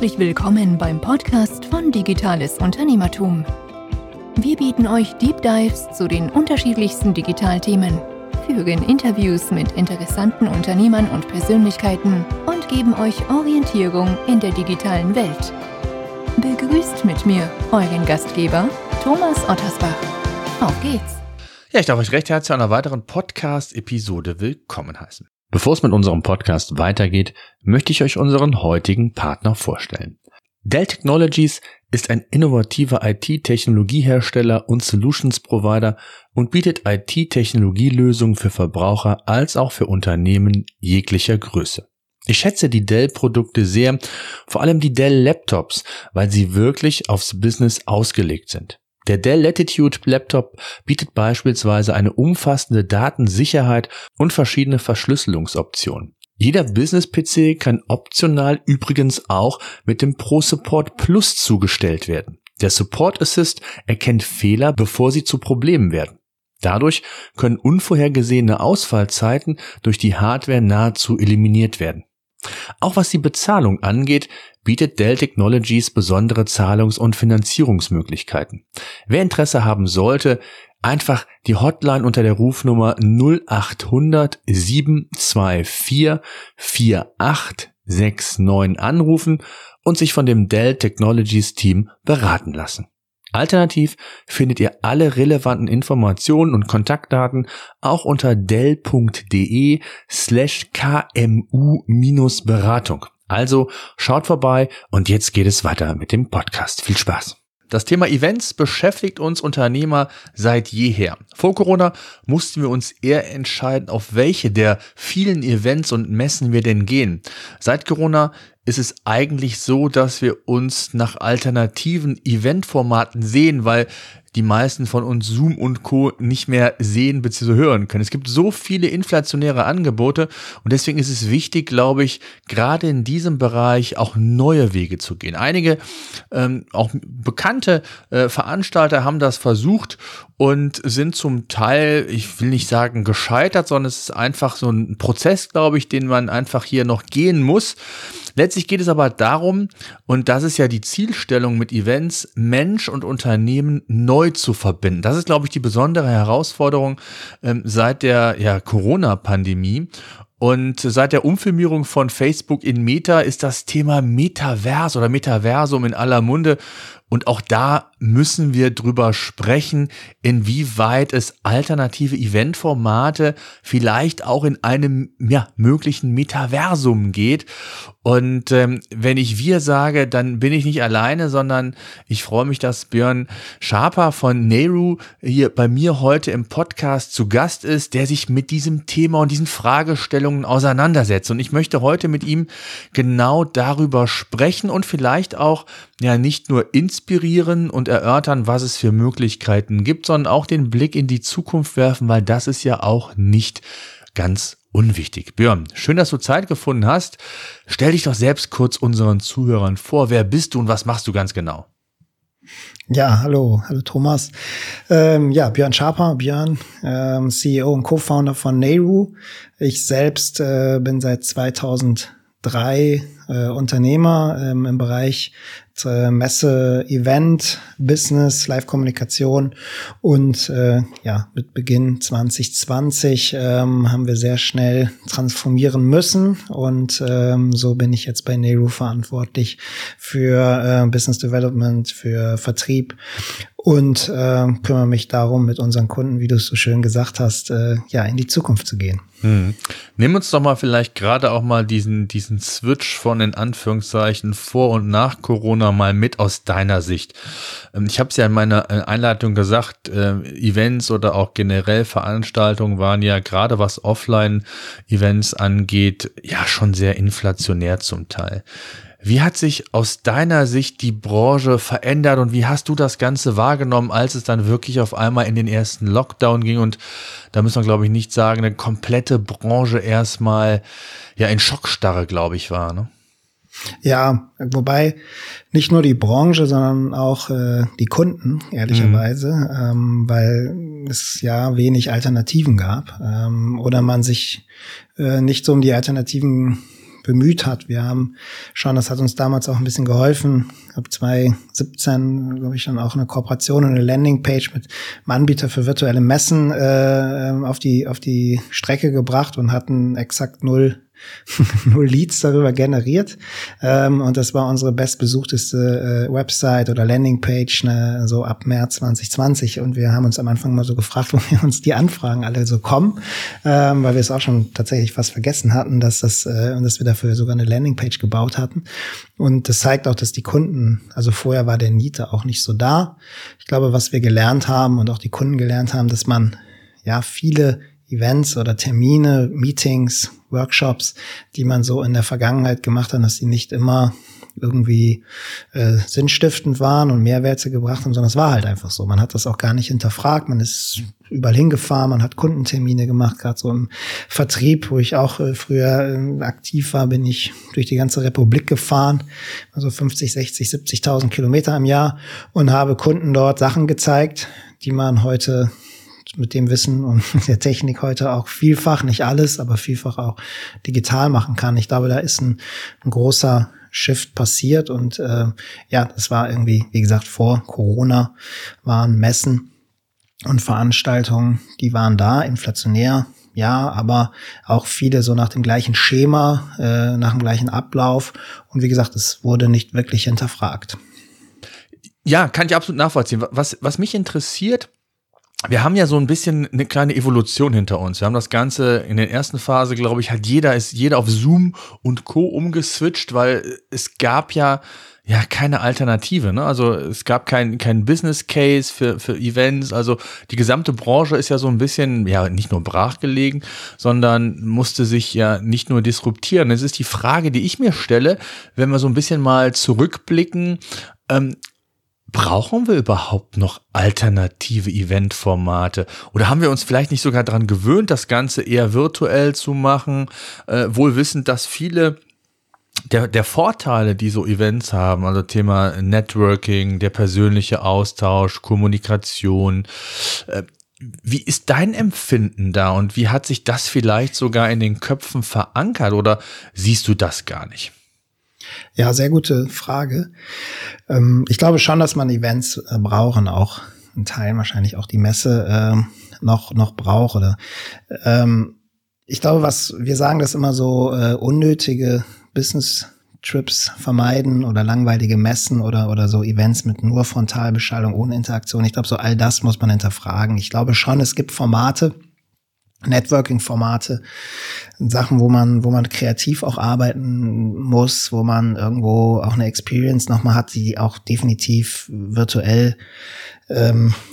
herzlich willkommen beim Podcast von Digitales Unternehmertum. Wir bieten euch Deep Dives zu den unterschiedlichsten Digitalthemen, führen Interviews mit interessanten Unternehmern und Persönlichkeiten und geben euch Orientierung in der digitalen Welt. Begrüßt mit mir euren Gastgeber Thomas Ottersbach. Auf geht's! Ja, ich darf euch recht herzlich zu einer weiteren Podcast-Episode willkommen heißen. Bevor es mit unserem Podcast weitergeht, möchte ich euch unseren heutigen Partner vorstellen. Dell Technologies ist ein innovativer IT-Technologiehersteller und Solutions-Provider und bietet IT-Technologielösungen für Verbraucher als auch für Unternehmen jeglicher Größe. Ich schätze die Dell-Produkte sehr, vor allem die Dell-Laptops, weil sie wirklich aufs Business ausgelegt sind. Der Dell Latitude Laptop bietet beispielsweise eine umfassende Datensicherheit und verschiedene Verschlüsselungsoptionen. Jeder Business-PC kann optional übrigens auch mit dem ProSupport Plus zugestellt werden. Der Support Assist erkennt Fehler, bevor sie zu Problemen werden. Dadurch können unvorhergesehene Ausfallzeiten durch die Hardware nahezu eliminiert werden. Auch was die Bezahlung angeht, bietet Dell Technologies besondere Zahlungs- und Finanzierungsmöglichkeiten. Wer Interesse haben sollte, einfach die Hotline unter der Rufnummer 0800 724 4869 anrufen und sich von dem Dell Technologies Team beraten lassen. Alternativ findet ihr alle relevanten Informationen und Kontaktdaten auch unter dell.de/kmu-beratung. Also schaut vorbei und jetzt geht es weiter mit dem Podcast. Viel Spaß! Das Thema Events beschäftigt uns Unternehmer seit jeher. Vor Corona mussten wir uns eher entscheiden, auf welche der vielen Events und Messen wir denn gehen. Seit Corona ist es eigentlich so, dass wir uns nach alternativen Eventformaten sehen, weil die meisten von uns Zoom und Co. nicht mehr sehen bzw. hören können. Es gibt so viele inflationäre Angebote und deswegen ist es wichtig, glaube ich, gerade in diesem Bereich auch neue Wege zu gehen. Einige auch bekannte Veranstalter haben das versucht und sind zum Teil, ich will nicht sagen gescheitert, sondern es ist einfach so ein Prozess, glaube ich, den man einfach hier noch gehen muss. Letztlich geht es aber darum, und das ist ja die Zielstellung mit Events, Mensch und Unternehmen neu zu verbinden. Das ist, glaube ich, die besondere Herausforderung seit der Corona-Pandemie. Und seit der Umfirmierung von Facebook in Meta ist das Thema Metaverse oder Metaversum in aller Munde. Und auch da müssen wir drüber sprechen, inwieweit es alternative Eventformate vielleicht auch in einem möglichen Metaversum geht. Und wenn ich wir sage, dann bin ich nicht alleine, sondern ich freue mich, dass Björn Schaper von Nerou hier bei mir heute im Podcast zu Gast ist, der sich mit diesem Thema und diesen Fragestellungen auseinandersetzt. Und ich möchte heute mit ihm genau darüber sprechen und vielleicht auch nicht nur inspirieren und erörtern, was es für Möglichkeiten gibt, sondern auch den Blick in die Zukunft werfen, weil das ist ja auch nicht ganz unwichtig. Björn, schön, dass du Zeit gefunden hast. Stell dich doch selbst kurz unseren Zuhörern vor. Wer bist du und was machst du ganz genau? Ja, hallo Thomas. Björn Schaper, CEO und Co-Founder von Nerou. Ich selbst bin seit 2003 Unternehmer im Bereich Messe, Event, Business, Live-Kommunikation und mit Beginn 2020 haben wir sehr schnell transformieren müssen und so bin ich jetzt bei Nerou verantwortlich für Business Development, für Vertrieb und kümmere mich darum, mit unseren Kunden, wie du es so schön gesagt hast, in die Zukunft zu gehen. Hm. Nimm uns doch mal vielleicht gerade auch mal diesen Switch von in Anführungszeichen vor und nach Corona mal mit aus deiner Sicht. Ich habe es ja in meiner Einleitung gesagt, Events oder auch generell Veranstaltungen waren ja gerade was Offline-Events angeht, schon sehr inflationär zum Teil. Wie hat sich aus deiner Sicht die Branche verändert und wie hast du das Ganze wahrgenommen, als es dann wirklich auf einmal in den ersten Lockdown ging? Und da muss man, glaube ich, nicht sagen, eine komplette Branche erstmal in Schockstarre, glaube ich, war, ne? Ja, wobei nicht nur die Branche, sondern auch die Kunden, ehrlicherweise, weil es ja wenig Alternativen gab oder man sich nicht so um die Alternativen bemüht hat. Wir haben schon, das hat uns damals auch ein bisschen geholfen. Ab 2017, glaube ich, dann auch eine Kooperation und eine Landingpage mit einem Anbieter für virtuelle Messen auf die Strecke gebracht und hatten exakt null Leads darüber generiert. Und das war unsere bestbesuchteste Website oder Landingpage, ne, so ab März 2020. Und wir haben uns am Anfang mal so gefragt, woher uns die Anfragen alle so kommen, weil wir es auch schon tatsächlich fast vergessen hatten, dass wir dafür sogar eine Landingpage gebaut hatten. Und das zeigt auch, dass die Kunden, also vorher war der Need auch nicht so da. Ich glaube, was wir gelernt haben und auch die Kunden gelernt haben, dass man ja viele Events oder Termine, Meetings, Workshops, die man so in der Vergangenheit gemacht hat, dass die nicht immer irgendwie sinnstiftend waren und Mehrwerte gebracht haben, sondern es war halt einfach so. Man hat das auch gar nicht hinterfragt, man ist überall hingefahren, man hat Kundentermine gemacht, gerade so im Vertrieb, wo ich auch früher aktiv war, bin ich durch die ganze Republik gefahren, also 50, 60, 70.000 Kilometer im Jahr und habe Kunden dort Sachen gezeigt, die man heute mit dem Wissen und der Technik heute auch vielfach, nicht alles, aber vielfach auch digital machen kann. Ich glaube, da ist ein großer Shift passiert und ja, das war irgendwie, wie gesagt, vor Corona waren Messen und Veranstaltungen, die waren da, inflationär, ja, aber auch viele so nach dem gleichen Schema, nach dem gleichen Ablauf und wie gesagt, es wurde nicht wirklich hinterfragt. Ja, kann ich absolut nachvollziehen. Was mich interessiert, wir haben ja so ein bisschen eine kleine Evolution hinter uns. Wir haben das Ganze in der ersten Phase, glaube ich, jeder auf Zoom und Co. umgeswitcht, weil es gab ja keine Alternative, ne? Also es gab kein Business Case für Events. Also die gesamte Branche ist ja so ein bisschen, ja, nicht nur brachgelegen, sondern musste sich ja nicht nur disruptieren. Es ist die Frage, die ich mir stelle, wenn wir so ein bisschen mal zurückblicken, brauchen wir überhaupt noch alternative Eventformate? Oder haben wir uns vielleicht nicht sogar daran gewöhnt, das Ganze eher virtuell zu machen? Wohl wissend, dass viele der Vorteile, die so Events haben, also Thema Networking, der persönliche Austausch, Kommunikation. Wie ist dein Empfinden da und wie hat sich das vielleicht sogar in den Köpfen verankert oder siehst du das gar nicht? Ja, sehr gute Frage. Ich glaube schon, dass man Events brauchen, auch ein Teil wahrscheinlich auch die Messe noch braucht. Oder ich glaube, was wir sagen, das immer so unnötige Business-Trips vermeiden oder langweilige Messen oder so Events mit nur Frontalbeschallung ohne Interaktion. Ich glaube, so all das muss man hinterfragen. Ich glaube schon, es gibt Formate, Networking-Formate, Sachen, wo man kreativ auch arbeiten muss, wo man irgendwo auch eine Experience nochmal hat, die auch definitiv virtuell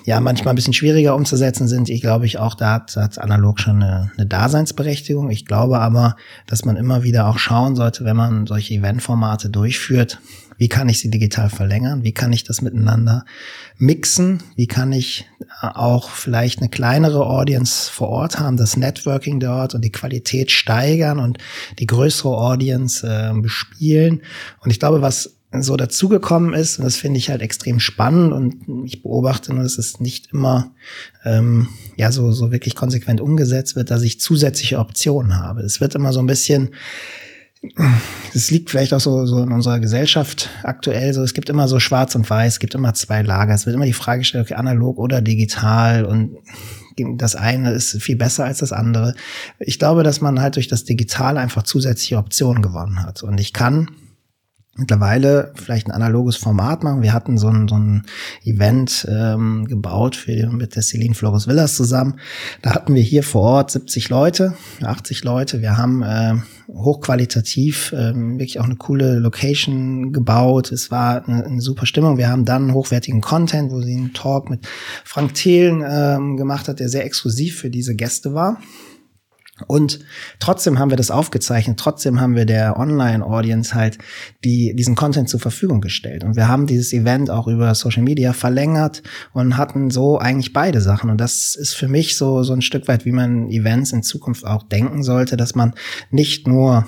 ja manchmal ein bisschen schwieriger umzusetzen sind. Ich glaube, ich auch, da hat analog schon eine Daseinsberechtigung. Ich glaube aber, dass man immer wieder auch schauen sollte, wenn man solche Eventformate durchführt, wie kann ich sie digital verlängern? Wie kann ich das miteinander mixen? Wie kann ich auch vielleicht eine kleinere Audience vor Ort haben, das Networking dort und die Qualität steigern und die größere Audience bespielen? Und ich glaube, was so dazugekommen ist, und das finde ich halt extrem spannend und ich beobachte nur, dass es nicht immer ja so wirklich konsequent umgesetzt wird, dass ich zusätzliche Optionen habe. Es wird immer so ein bisschen... Das liegt vielleicht auch so in unserer Gesellschaft aktuell so. Es gibt immer so schwarz und weiß, es gibt immer zwei Lager. Es wird immer die Frage gestellt, okay, analog oder digital und das eine ist viel besser als das andere. Ich glaube, dass man halt durch das Digitale einfach zusätzliche Optionen gewonnen hat. Und ich kann mittlerweile vielleicht ein analoges Format machen. Wir hatten so ein Event gebaut mit der Celine Flores Villers zusammen. Da hatten wir hier vor Ort 70 Leute, 80 Leute. Wir haben hochqualitativ wirklich auch eine coole Location gebaut. Es war eine super Stimmung. Wir haben dann hochwertigen Content, wo sie einen Talk mit Frank Thelen gemacht hat, der sehr exklusiv für diese Gäste war. Und trotzdem haben wir das aufgezeichnet, trotzdem haben wir der Online-Audience halt diesen Content zur Verfügung gestellt. Und wir haben dieses Event auch über Social Media verlängert und hatten so eigentlich beide Sachen. Und das ist für mich so ein Stück weit, wie man Events in Zukunft auch denken sollte, dass man nicht nur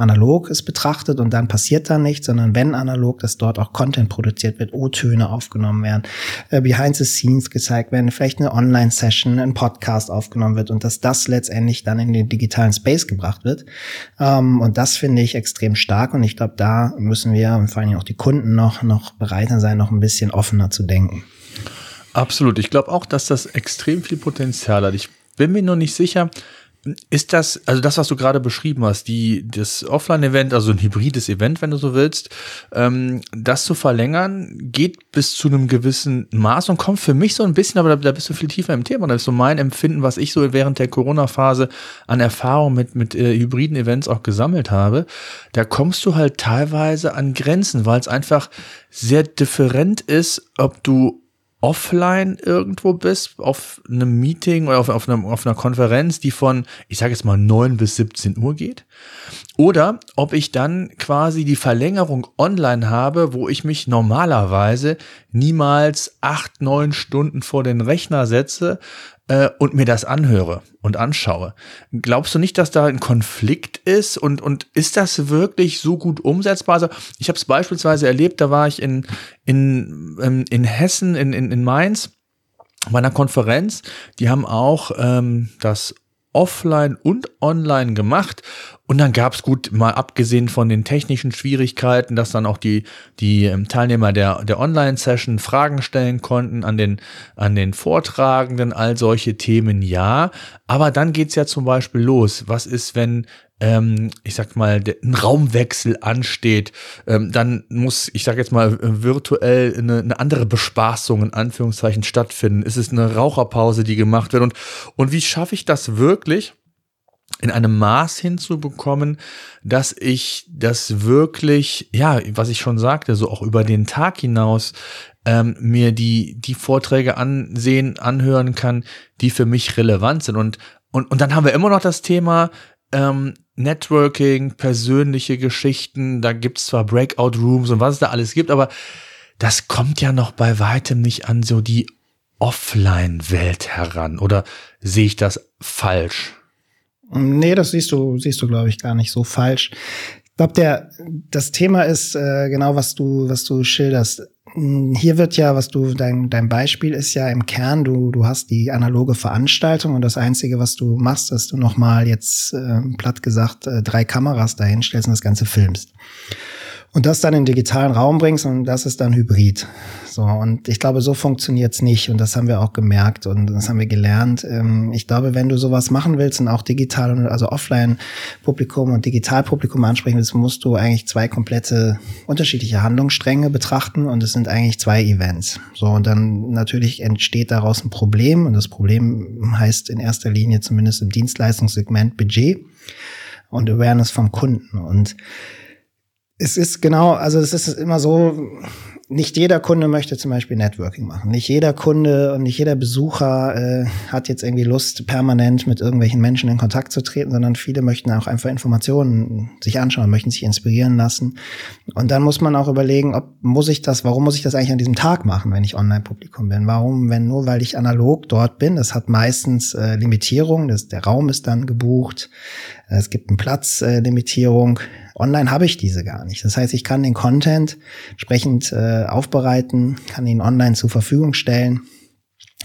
analog es betrachtet und dann passiert da nichts, sondern wenn analog, dass dort auch Content produziert wird, O-Töne aufgenommen werden, behind the scenes gezeigt werden, vielleicht eine Online-Session, ein Podcast aufgenommen wird und dass das letztendlich dann in den digitalen Space gebracht wird. Und das finde ich extrem stark und ich glaube, da müssen wir und vor allem auch die Kunden noch bereiter sein, noch ein bisschen offener zu denken. Absolut. Ich glaube auch, dass das extrem viel Potenzial hat. Ich bin mir noch nicht sicher, ist das, also das, was du gerade beschrieben hast, das Offline-Event, also ein hybrides Event, wenn du so willst, das zu verlängern, geht bis zu einem gewissen Maß und kommt für mich so ein bisschen, aber da bist du viel tiefer im Thema. Das ist so mein Empfinden, was ich so während der Corona-Phase an Erfahrung mit hybriden Events auch gesammelt habe. Da kommst du halt teilweise an Grenzen, weil es einfach sehr different ist, ob du offline irgendwo bist, auf einem Meeting oder auf einer Konferenz, die von, ich sage jetzt mal, 9 bis 17 Uhr geht. Oder ob ich dann quasi die Verlängerung online habe, wo ich mich normalerweise niemals 8-9 Stunden vor den Rechner setze und mir das anhöre und anschaue. Glaubst du nicht, dass da ein Konflikt ist? Und ist das wirklich so gut umsetzbar? Also ich habe es beispielsweise erlebt, da war ich in Hessen, in Mainz, bei einer Konferenz. Die haben auch das offline und online gemacht. Und dann gab es, gut, mal abgesehen von den technischen Schwierigkeiten, dass dann auch die Teilnehmer der Online-Session Fragen stellen konnten an den Vortragenden, all solche Themen, ja. Aber dann geht's ja zum Beispiel los. Was ist, wenn ich sag mal, ein Raumwechsel ansteht, dann muss, ich sag jetzt mal, virtuell eine andere Bespaßung in Anführungszeichen stattfinden. Ist es eine Raucherpause, die gemacht wird? Und wie schaffe ich das wirklich in einem Maß hinzubekommen, dass ich das wirklich, ja, was ich schon sagte, so auch über den Tag hinaus mir die Vorträge anhören kann, die für mich relevant sind. Und dann haben wir immer noch das Thema Networking, persönliche Geschichten, da gibt's zwar Breakout-Rooms und was es da alles gibt, aber das kommt ja noch bei weitem nicht an so die Offline-Welt heran. Oder sehe ich das falsch? Nee, das siehst du, glaube ich, gar nicht so falsch. Ich glaube, das Thema ist genau, was du schilderst. Hier wird ja, dein Beispiel ist ja im Kern, du hast die analoge Veranstaltung und das Einzige, was du machst, ist, du nochmal jetzt platt gesagt 3 Kameras dahinstellst und das Ganze filmst. Und das dann in den digitalen Raum bringst und das ist dann hybrid. So, und ich glaube, so funktioniert's nicht und das haben wir auch gemerkt und das haben wir gelernt. Ich glaube, wenn du sowas machen willst und auch digital und also Offline-Publikum und Digital-Publikum ansprechen willst, musst du eigentlich 2 komplette unterschiedliche Handlungsstränge betrachten und es sind eigentlich 2 Events. So, und dann natürlich entsteht daraus ein Problem und das Problem heißt in erster Linie zumindest im Dienstleistungssegment Budget und Awareness vom Kunden und es ist genau, also es ist immer so, nicht jeder Kunde möchte zum Beispiel Networking machen. Nicht jeder Kunde und nicht jeder Besucher hat jetzt irgendwie Lust, permanent mit irgendwelchen Menschen in Kontakt zu treten, sondern viele möchten auch einfach Informationen sich anschauen, möchten sich inspirieren lassen. Und dann muss man auch überlegen, warum muss ich das eigentlich an diesem Tag machen, wenn ich Online-Publikum bin? Warum, nur weil ich analog dort bin? Das hat meistens Limitierungen, der Raum ist dann gebucht, es gibt eine Platzlimitierung. Online habe ich diese gar nicht. Das heißt, ich kann den Content entsprechend aufbereiten, kann ihn online zur Verfügung stellen.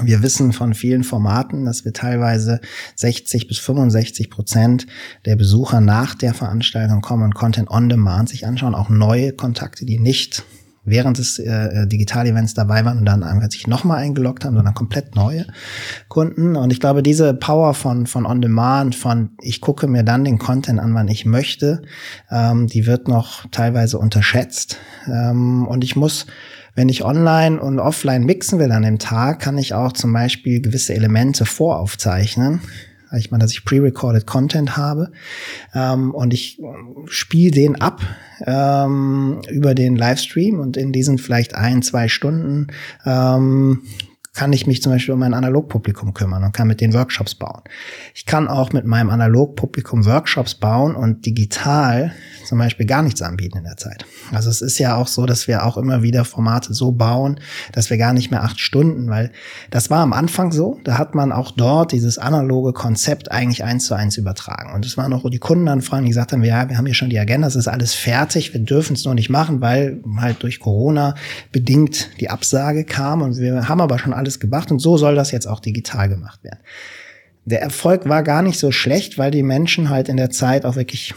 Wir wissen von vielen Formaten, dass wir teilweise 60-65% der Besucher nach der Veranstaltung kommen und Content on Demand sich anschauen, auch neue Kontakte, die nicht während des Digital-Events dabei waren und dann einfach sich nochmal eingeloggt haben, sondern komplett neue Kunden. Und ich glaube, diese Power von On-Demand, von ich gucke mir dann den Content an, wann ich möchte, die wird noch teilweise unterschätzt. Und ich muss, wenn ich online und offline mixen will an dem Tag, kann ich auch zum Beispiel gewisse Elemente voraufzeichnen. Ich meine, dass ich pre-recorded Content habe und ich spiele den ab über den Livestream und in diesen vielleicht 1-2 Stunden kann ich mich zum Beispiel um mein Analogpublikum kümmern und kann mit den Workshops bauen. Ich kann auch mit meinem Analogpublikum Workshops bauen und digital zum Beispiel gar nichts anbieten in der Zeit. Also es ist ja auch so, dass wir auch immer wieder Formate so bauen, dass wir gar nicht mehr 8 Stunden, weil das war am Anfang so, da hat man auch dort dieses analoge Konzept eigentlich 1:1 übertragen. Und es waren auch die Kundenanfragen, die gesagt haben, ja, wir haben hier schon die Agenda, es ist alles fertig, wir dürfen es nur nicht machen, weil halt durch Corona bedingt die Absage kam und wir haben aber schon alles gemacht und so soll das jetzt auch digital gemacht werden. Der Erfolg war gar nicht so schlecht, weil die Menschen halt in der Zeit auch wirklich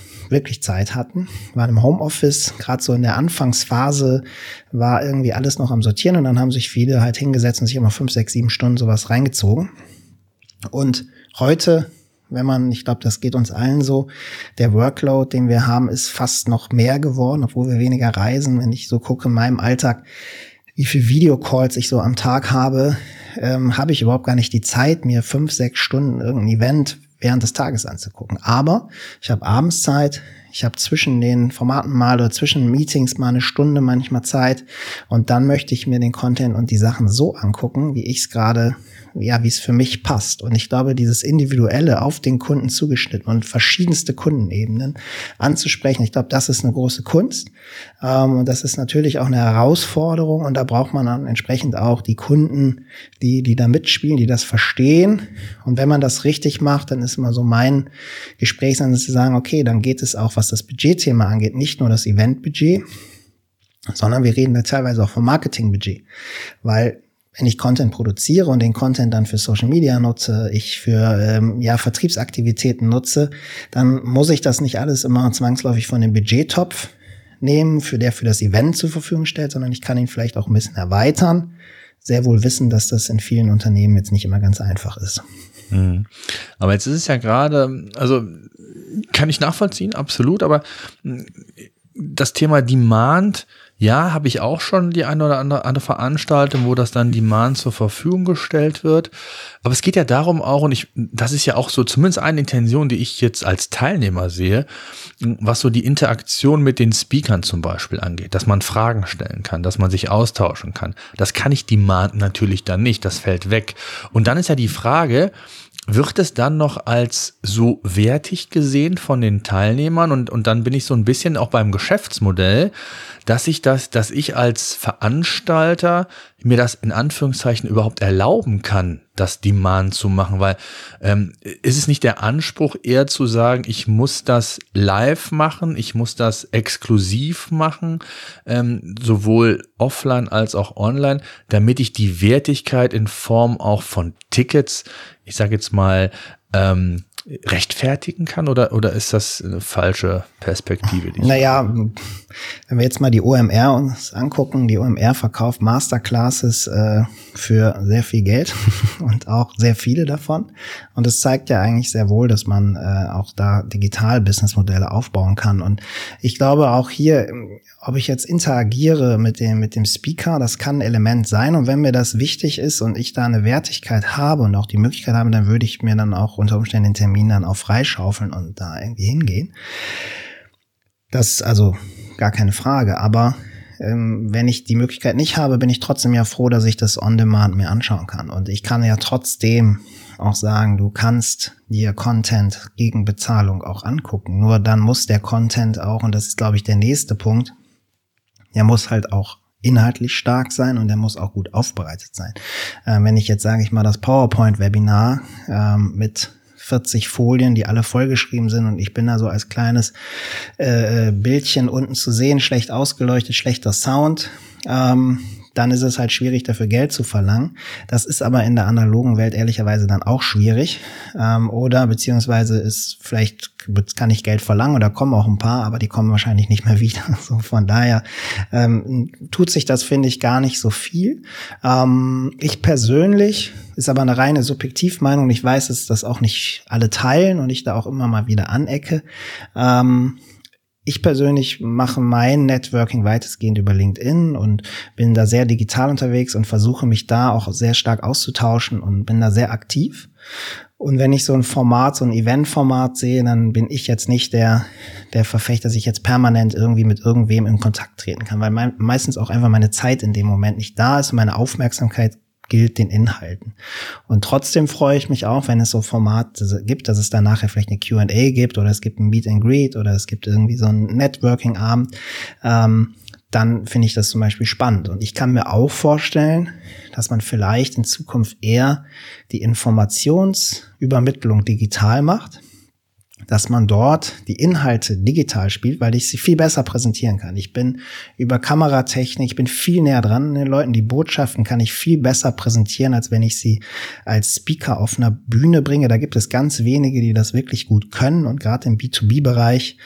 Zeit hatten, waren im Homeoffice, gerade so in der Anfangsphase war irgendwie alles noch am Sortieren und dann haben sich viele halt hingesetzt und sich immer 5, 6, 7 Stunden sowas reingezogen. Und heute, wenn man, ich glaube, das geht uns allen so, der Workload, den wir haben, ist fast noch mehr geworden, obwohl wir weniger reisen. Wenn ich so gucke in meinem Alltag, wie viele Videocalls ich so am Tag habe, habe ich überhaupt gar nicht die Zeit, mir 5, 6 Stunden irgendein Event während des Tages anzugucken. Aber ich habe abends Zeit, ich habe zwischen den Formaten mal oder zwischen Meetings mal 1 Stunde manchmal Zeit und dann möchte ich mir den Content und die Sachen so angucken, wie ich es gerade, ja, wie es für mich passt. Und ich glaube, dieses Individuelle auf den Kunden zugeschnitten und verschiedenste Kundenebenen anzusprechen, ich glaube, das ist eine große Kunst. Und das ist natürlich auch eine Herausforderung. Und da braucht man dann entsprechend auch die Kunden, die da mitspielen, die das verstehen. Und wenn man das richtig macht, dann ist immer so mein Gespräch, dann ist zu sagen, okay, dann geht es auch, was das Budgetthema angeht, nicht nur das Eventbudget, sondern wir reden da teilweise auch vom Marketingbudget. Weil wenn ich Content produziere und den Content dann für Social Media nutze, ich für Vertriebsaktivitäten nutze, dann muss ich das nicht alles immer zwangsläufig von dem Budgettopf nehmen, für das Event zur Verfügung stellt, sondern ich kann ihn vielleicht auch ein bisschen erweitern. Sehr wohl wissen, dass das in vielen Unternehmen jetzt nicht immer ganz einfach ist. Mhm. Aber jetzt ist es ja gerade, also kann ich nachvollziehen, absolut, aber das Thema Demand, ja, habe ich auch schon die eine oder andere Veranstaltung, wo das dann Demand zur Verfügung gestellt wird. Aber es geht ja darum auch, und das ist ja auch so zumindest eine Intention, die ich jetzt als Teilnehmer sehe, was so die Interaktion mit den Speakern zum Beispiel angeht, dass man Fragen stellen kann, dass man sich austauschen kann. Das kann ich Demand natürlich dann nicht, das fällt weg. Und dann ist ja die Frage, wird es dann noch als so wertig gesehen von den Teilnehmern? Und dann bin ich so ein bisschen auch beim Geschäftsmodell, dass ich als Veranstalter mir das in Anführungszeichen überhaupt erlauben kann, das Demand zu machen, weil ist es nicht der Anspruch eher zu sagen, ich muss das live machen, ich muss das exklusiv machen, sowohl offline als auch online, damit ich die Wertigkeit in Form auch von Tickets, ich sage jetzt mal, rechtfertigen kann oder ist das eine falsche Perspektive? Naja, wenn wir jetzt mal die OMR uns angucken, die OMR verkauft Masterclasses für sehr viel Geld und auch sehr viele davon und das zeigt ja eigentlich sehr wohl, dass man auch da digital Businessmodelle aufbauen kann und ich glaube auch hier, ob ich jetzt interagiere mit dem Speaker, das kann ein Element sein und wenn mir das wichtig ist und ich da eine Wertigkeit habe und auch die Möglichkeit habe, dann würde ich mir dann auch unter Umständen den Termin dann auch freischaufeln und da irgendwie hingehen. Das ist also gar keine Frage, aber wenn ich die Möglichkeit nicht habe, bin ich trotzdem ja froh, dass ich das On-Demand mir anschauen kann und ich kann ja trotzdem auch sagen, du kannst dir Content gegen Bezahlung auch angucken, nur dann muss der Content auch, und das ist glaube ich der nächste Punkt, der muss halt auch inhaltlich stark sein und der muss auch gut aufbereitet sein. Wenn ich jetzt, sage ich mal, das PowerPoint-Webinar mit 40 Folien, die alle vollgeschrieben sind und ich bin da so als kleines Bildchen unten zu sehen, schlecht ausgeleuchtet, schlechter Sound, dann ist es halt schwierig, dafür Geld zu verlangen. Das ist aber in der analogen Welt ehrlicherweise dann auch schwierig. Oder beziehungsweise ist vielleicht, kann ich Geld verlangen oder kommen auch ein paar, aber die kommen wahrscheinlich nicht mehr wieder. So, von daher tut sich das, finde ich, gar nicht so viel. Ich persönlich, ist aber eine reine Subjektivmeinung, ich weiß, dass das auch nicht alle teilen und ich da auch immer mal wieder anecke. Ich persönlich mache mein Networking weitestgehend über LinkedIn und bin da sehr digital unterwegs und versuche mich da auch sehr stark auszutauschen und bin da sehr aktiv. Und wenn ich so ein Format, so ein Event-Format sehe, dann bin ich jetzt nicht der Verfechter, dass ich jetzt permanent irgendwie mit irgendwem in Kontakt treten kann, weil meistens auch einfach meine Zeit in dem Moment nicht da ist und meine Aufmerksamkeit gilt den Inhalten. Und trotzdem freue ich mich auch, wenn es so Formate gibt, dass es dann nachher vielleicht eine Q&A gibt oder es gibt ein Meet and Greet oder es gibt irgendwie so einen Networking-Abend. Dann finde ich das zum Beispiel spannend. Und ich kann mir auch vorstellen, dass man vielleicht in Zukunft eher die Informationsübermittlung digital macht, dass man dort die Inhalte digital spielt, weil ich sie viel besser präsentieren kann. Ich bin über Kameratechnik, ich bin viel näher dran an den Leuten. Die Botschaften kann ich viel besser präsentieren, als wenn ich sie als Speaker auf einer Bühne bringe. Da gibt es ganz wenige, die das wirklich gut können. Und gerade im B2B-Bereich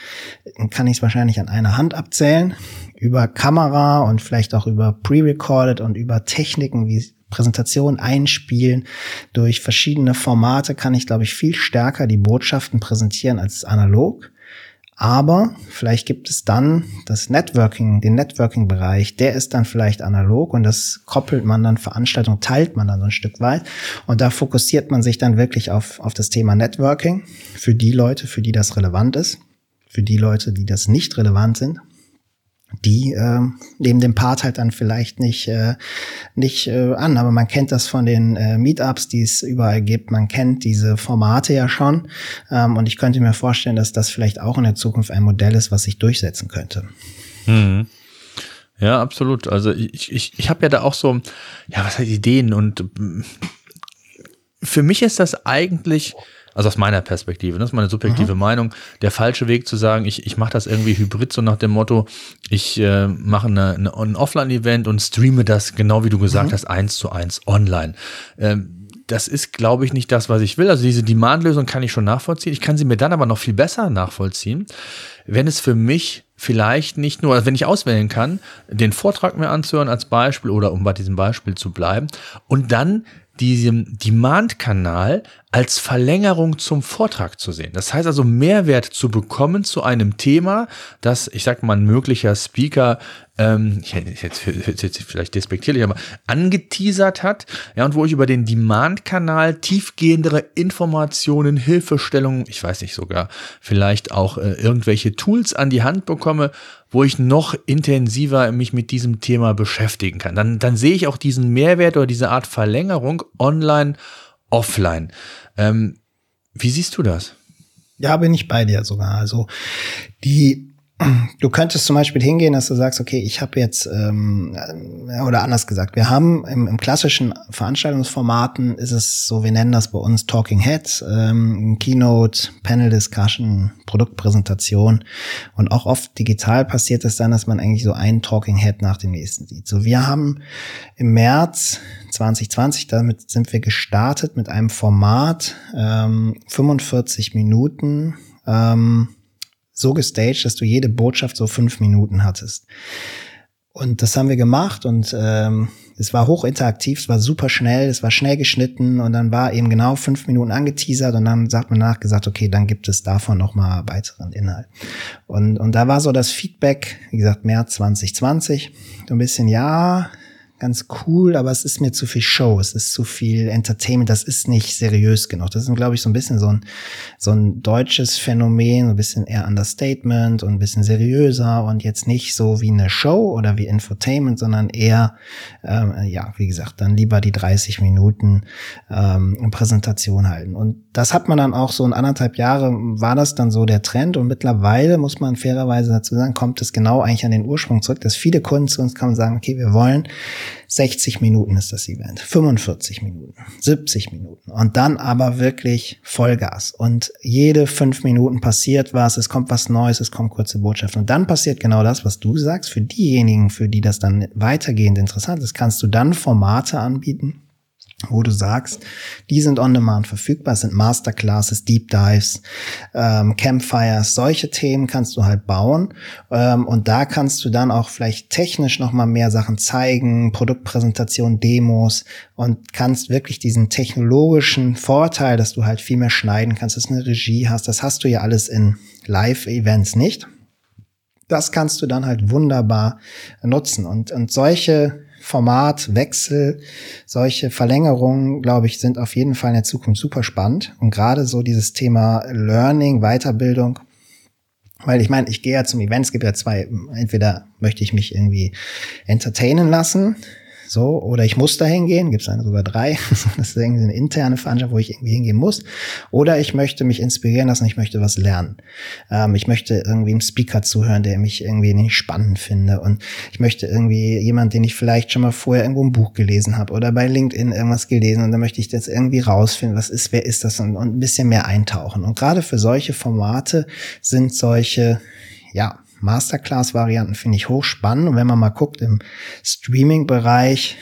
kann ich es wahrscheinlich an einer Hand abzählen. Über Kamera und vielleicht auch über Pre-Recorded und über Techniken wie Präsentation einspielen. Durch verschiedene Formate kann ich, glaube ich, viel stärker die Botschaften präsentieren als analog. Aber vielleicht gibt es dann das Networking, den Networking-Bereich, der ist dann vielleicht analog und das koppelt man dann, Veranstaltungen teilt man dann so ein Stück weit und da fokussiert man sich dann wirklich auf das Thema Networking für die Leute, für die das relevant ist, für die Leute, die das nicht relevant sind. Die nehmen den Part halt dann vielleicht nicht an, aber man kennt das von den Meetups, die es überall gibt, man kennt diese Formate ja schon und ich könnte mir vorstellen, dass das vielleicht auch in der Zukunft ein Modell ist, was sich durchsetzen könnte. Mhm. Ja, absolut. Also ich habe ja da auch so, ja, was heißt Ideen und für mich ist das eigentlich, also aus meiner Perspektive, das ist meine subjektive Meinung, der falsche Weg zu sagen, ich mache das irgendwie hybrid, so nach dem Motto, ich mache ein Offline-Event und streame das, genau wie du gesagt hast, 1:1 online. Das ist, glaube ich, nicht das, was ich will. Also diese Demand-Lösung kann ich schon nachvollziehen. Ich kann sie mir dann aber noch viel besser nachvollziehen, wenn es für mich vielleicht nicht nur, also wenn ich auswählen kann, den Vortrag mir anzuhören als Beispiel oder um bei diesem Beispiel zu bleiben und dann diesem Demand-Kanal als Verlängerung zum Vortrag zu sehen. Das heißt also, Mehrwert zu bekommen zu einem Thema, das, ich sag mal, ein möglicher Speaker, jetzt vielleicht despektierlich, aber angeteasert hat, ja, und wo ich über den Demand-Kanal tiefgehendere Informationen, Hilfestellungen, ich weiß nicht, sogar vielleicht auch irgendwelche Tools an die Hand bekomme, wo ich noch intensiver mich mit diesem Thema beschäftigen kann. Dann sehe ich auch diesen Mehrwert oder diese Art Verlängerung online, offline. Wie siehst du das? Ja, bin ich bei dir sogar. Also du könntest zum Beispiel hingehen, dass du sagst, okay, ich habe jetzt, oder anders gesagt, wir haben im klassischen Veranstaltungsformaten ist es so, wir nennen das bei uns Talking Heads, Keynote, Panel Discussion, Produktpräsentation und auch oft digital passiert es dann, dass man eigentlich so einen Talking Head nach dem nächsten sieht. So, wir haben im März 2020, damit sind wir gestartet mit einem Format, 45 Minuten, so gestaged, dass du jede Botschaft so 5 Minuten hattest. Und das haben wir gemacht und es war hochinteraktiv, es war super schnell, es war schnell geschnitten und dann war eben genau 5 Minuten angeteasert und dann sagt man nachgesagt, okay, dann gibt es davon nochmal weiteren Inhalt. Und da war so das Feedback, wie gesagt, März 2020, so ein bisschen, ja, ganz cool, aber es ist mir zu viel Show, es ist zu viel Entertainment, das ist nicht seriös genug. Das ist, glaube ich, so ein bisschen so ein deutsches Phänomen, ein bisschen eher Understatement und ein bisschen seriöser und jetzt nicht so wie eine Show oder wie Infotainment, sondern eher, ja, wie gesagt, dann lieber die 30 Minuten Präsentation halten. Und das hat man dann auch so in 1,5 Jahre war das dann so der Trend und mittlerweile muss man fairerweise dazu sagen, kommt es genau eigentlich an den Ursprung zurück, dass viele Kunden zu uns kommen und sagen, okay, wir wollen 60 Minuten ist das Event, 45 Minuten, 70 Minuten und dann aber wirklich Vollgas und jede 5 Minuten passiert was, es kommt was Neues, es kommen kurze Botschaften und dann passiert genau das, was du sagst, für diejenigen, für die das dann weitergehend interessant ist, kannst du dann Formate anbieten, wo du sagst, die sind on demand verfügbar, es sind Masterclasses, Deep Dives, Campfires, solche Themen kannst du halt bauen und da kannst du dann auch vielleicht technisch nochmal mehr Sachen zeigen, Produktpräsentation, Demos und kannst wirklich diesen technologischen Vorteil, dass du halt viel mehr schneiden kannst, dass du eine Regie hast, das hast du ja alles in Live-Events nicht. Das kannst du dann halt wunderbar nutzen und solche Formatwechsel, solche Verlängerungen, glaube ich, sind auf jeden Fall in der Zukunft super spannend. Und gerade so dieses Thema Learning, Weiterbildung, weil ich meine, ich gehe ja zum Event, es gibt ja zwei, entweder möchte ich mich irgendwie entertainen lassen, So, oder ich muss da hingehen, gibt es dann sogar 3. Das ist irgendwie eine interne Veranstaltung, wo ich irgendwie hingehen muss. Oder ich möchte mich inspirieren lassen, ich möchte was lernen. Ich möchte irgendwie einem Speaker zuhören, der mich irgendwie nicht spannend finde. Und ich möchte irgendwie jemand, den ich vielleicht schon mal vorher irgendwo ein Buch gelesen habe oder bei LinkedIn irgendwas gelesen. Und dann möchte ich jetzt irgendwie rausfinden, was ist, wer ist das, und ein bisschen mehr eintauchen. Und gerade für solche Formate sind solche, ja, Masterclass-Varianten finde ich hochspannend. Und wenn man mal guckt, im Streaming-Bereich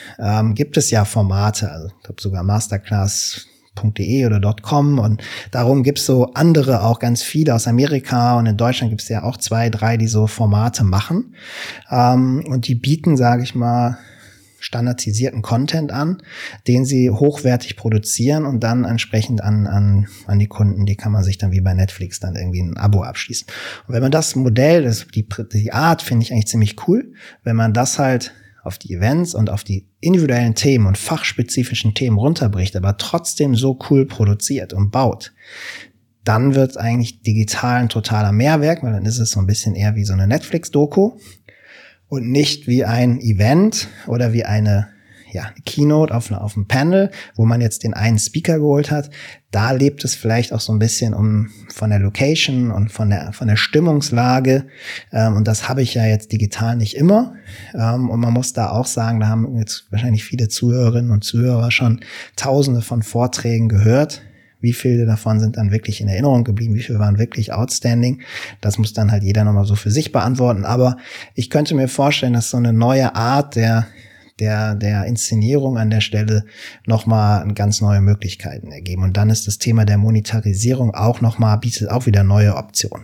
gibt es ja Formate, also ich glaube sogar Masterclass.de oder .com, und darum gibt es so andere, auch ganz viele aus Amerika, und in Deutschland gibt es ja auch 2, 3, die so Formate machen. Und die bieten, sage ich mal, standardisierten Content an, den sie hochwertig produzieren und dann entsprechend an die Kunden, die kann man sich dann wie bei Netflix dann irgendwie ein Abo abschließen. Und wenn man das Modell, die Art finde ich eigentlich ziemlich cool, wenn man das halt auf die Events und auf die individuellen Themen und fachspezifischen Themen runterbricht, aber trotzdem so cool produziert und baut, dann wird eigentlich digital ein totaler Mehrwert, weil dann ist es so ein bisschen eher wie so eine Netflix-Doku, und nicht wie ein Event oder wie eine, ja, Keynote auf einem Panel, wo man jetzt den einen Speaker geholt hat. Da lebt es vielleicht auch so ein bisschen von der Location und von der Stimmungslage. Und das habe ich ja jetzt digital nicht immer. Und man muss da auch sagen, da haben jetzt wahrscheinlich viele Zuhörerinnen und Zuhörer schon Tausende von Vorträgen gehört. Wie viele davon sind dann wirklich in Erinnerung geblieben? Wie viele waren wirklich outstanding? Das muss dann halt jeder nochmal so für sich beantworten. Aber ich könnte mir vorstellen, dass so eine neue Art der Inszenierung an der Stelle nochmal ganz neue Möglichkeiten ergeben. Und dann ist das Thema der Monetarisierung auch nochmal, bietet auch wieder neue Optionen.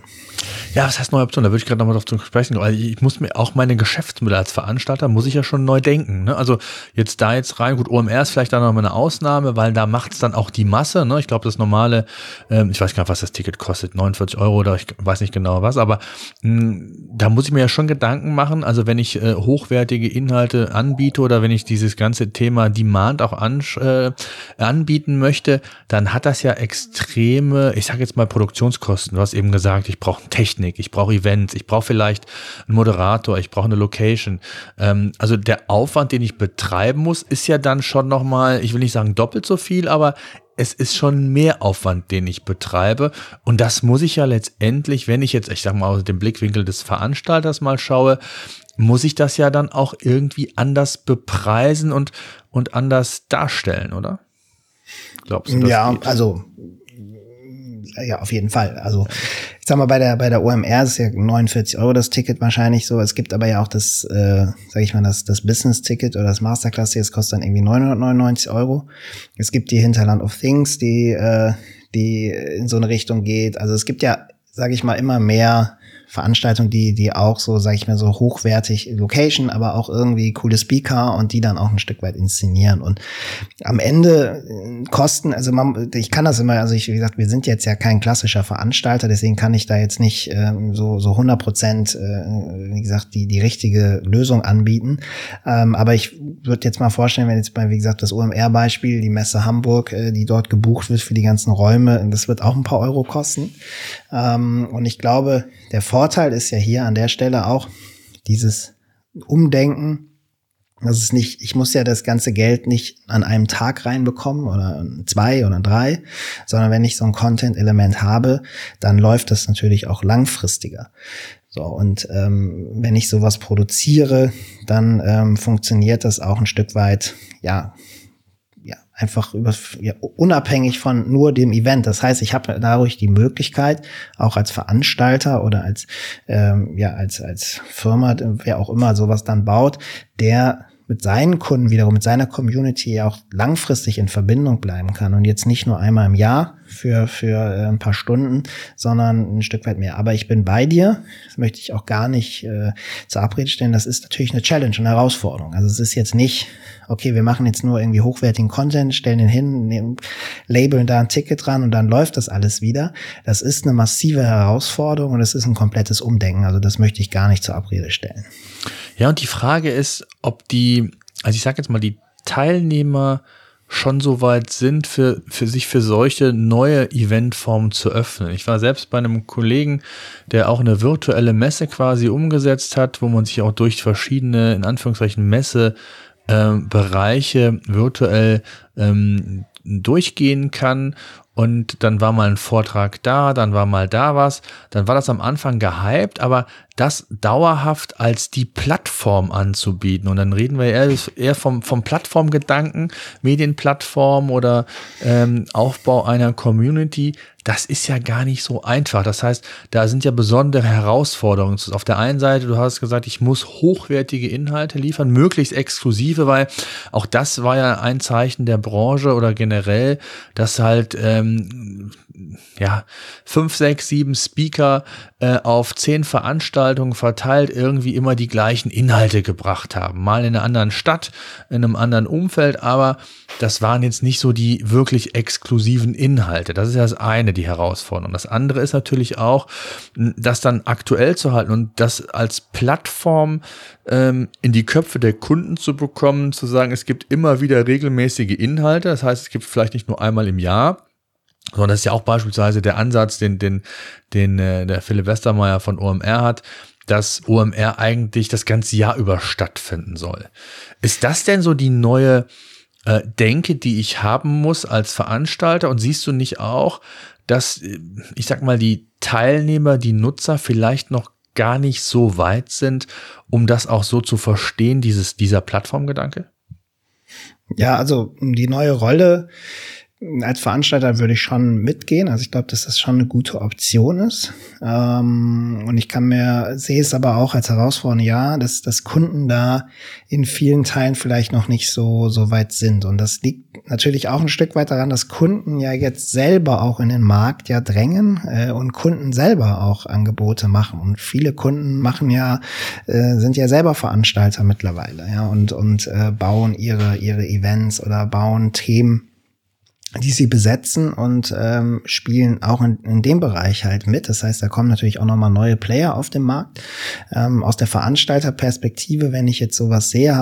Ja, was heißt neue Optionen? Da würde ich gerade nochmal drauf zu sprechen. Weil ich muss mir auch meine Geschäftsmodelle als Veranstalter, muss ich ja schon neu denken. Ne? Also jetzt rein, gut, OMR ist vielleicht da nochmal eine Ausnahme, weil da macht es dann auch die Masse. Ne? Ich glaube, das normale, ich weiß gar nicht, was das Ticket kostet, 49 € oder ich weiß nicht genau was, aber da muss ich mir ja schon Gedanken machen. Also wenn ich hochwertige Inhalte anbiete oder wenn ich dieses ganze Thema Demand auch anbieten möchte, dann hat das ja extreme, ich sage jetzt mal Produktionskosten. Du hast eben gesagt, ich brauche Technik, ich brauche Events, ich brauche vielleicht einen Moderator, ich brauche eine Location. Also der Aufwand, den ich betreiben muss, ist ja dann schon nochmal, ich will nicht sagen doppelt so viel, aber es ist schon mehr Aufwand, den ich betreibe, und das muss ich ja letztendlich, wenn ich jetzt, ich sag mal, aus dem Blickwinkel des Veranstalters mal schaue, muss ich das ja dann auch irgendwie anders bepreisen und anders darstellen, oder? Glaubst du das? Ja, geht? Also ja, auf jeden Fall. Also ich sag mal, bei der OMR ist ja 49 € das Ticket wahrscheinlich so. Es gibt aber ja auch das, sag ich mal, das Business-Ticket oder das Masterclass-Ticket, das kostet dann irgendwie 999 €. Es gibt die Hinterland of Things, die in so eine Richtung geht. Also es gibt ja, sag ich mal, immer mehr Veranstaltungen, die auch so, sag ich mal, so hochwertig Location, aber auch irgendwie coole Speaker, und die dann auch ein Stück weit inszenieren. Und am Ende Kosten, also ich kann das immer, also wie gesagt, wir sind jetzt ja kein klassischer Veranstalter, deswegen kann ich da jetzt nicht so 100%, wie gesagt, die richtige Lösung anbieten. Aber ich würde jetzt mal vorstellen, wenn jetzt mal, wie gesagt, das OMR-Beispiel, die Messe Hamburg, die dort gebucht wird für die ganzen Räume, das wird auch ein paar Euro kosten. Und ich glaube, der Vorteil ist ja hier an der Stelle auch dieses Umdenken. Das ist nicht, ich muss ja das ganze Geld nicht an einem Tag reinbekommen oder 2 oder 3, sondern wenn ich so ein Content-Element habe, dann läuft das natürlich auch langfristiger. So, und wenn ich sowas produziere, dann funktioniert das auch ein Stück weit, einfach unabhängig von nur dem Event. Das heißt, ich habe dadurch die Möglichkeit, auch als Veranstalter oder als Firma, wer auch immer sowas dann baut, der mit seinen Kunden wiederum, mit seiner Community ja auch langfristig in Verbindung bleiben kann und jetzt nicht nur einmal im Jahr für ein paar Stunden, sondern ein Stück weit mehr. Aber ich bin bei dir, das möchte ich auch gar nicht zur Abrede stellen, das ist natürlich eine Challenge und eine Herausforderung. Also es ist jetzt nicht, okay, wir machen jetzt nur irgendwie hochwertigen Content, stellen den hin, labeln da ein Ticket dran und dann läuft das alles wieder. Das ist eine massive Herausforderung und es ist ein komplettes Umdenken, also das möchte ich gar nicht zur Abrede stellen. Ja, und die Frage ist, ob die Teilnehmer schon so weit sind, für solche neue Eventformen zu öffnen. Ich war selbst bei einem Kollegen, der auch eine virtuelle Messe quasi umgesetzt hat, wo man sich auch durch verschiedene, in Anführungszeichen, Messe Bereiche virtuell durchgehen kann. Und dann war mal ein Vortrag da, dann war mal da was. Dann war das am Anfang gehypt, aber das dauerhaft als die Plattform anzubieten. Und dann reden wir eher vom Plattformgedanken, Medienplattform oder Aufbau einer Community. Das ist ja gar nicht so einfach. Das heißt, da sind ja besondere Herausforderungen. Auf der einen Seite, du hast gesagt, ich muss hochwertige Inhalte liefern, möglichst exklusive, weil auch das war ja ein Zeichen der Branche oder generell, dass halt 5, 6, 7 Speaker auf 10 Veranstaltungen verteilt irgendwie immer die gleichen Inhalte gebracht haben. Mal in einer anderen Stadt, in einem anderen Umfeld, aber das waren jetzt nicht so die wirklich exklusiven Inhalte. Das ist ja das eine, die Herausforderung. Das andere ist natürlich auch, das dann aktuell zu halten und das als Plattform in die Köpfe der Kunden zu bekommen, zu sagen, es gibt immer wieder regelmäßige Inhalte. Das heißt, es gibt vielleicht nicht nur einmal im Jahr, sondern das ist ja auch beispielsweise der Ansatz, den der Philipp Westermeier von OMR hat, dass OMR eigentlich das ganze Jahr über stattfinden soll. Ist das denn so die neue Denke, die ich haben muss als Veranstalter? Und siehst du nicht auch, dass, ich sag mal, die Teilnehmer, die Nutzer vielleicht noch gar nicht so weit sind, um das auch so zu verstehen, dieser Plattformgedanke? Ja, also die neue Rolle als Veranstalter würde ich schon mitgehen. Also ich glaube, dass das schon eine gute Option ist. Und ich sehe es aber auch als Herausforderung, ja, dass Kunden da in vielen Teilen vielleicht noch nicht so weit sind. Und das liegt natürlich auch ein Stück weit daran, dass Kunden ja jetzt selber auch in den Markt ja drängen und Kunden selber auch Angebote machen. Und viele Kunden sind ja selber Veranstalter mittlerweile, ja, und bauen ihre Events oder bauen Themen, die sie besetzen und spielen auch in dem Bereich halt mit. Das heißt, da kommen natürlich auch nochmal neue Player auf den Markt. Aus der Veranstalterperspektive, wenn ich jetzt sowas sehe,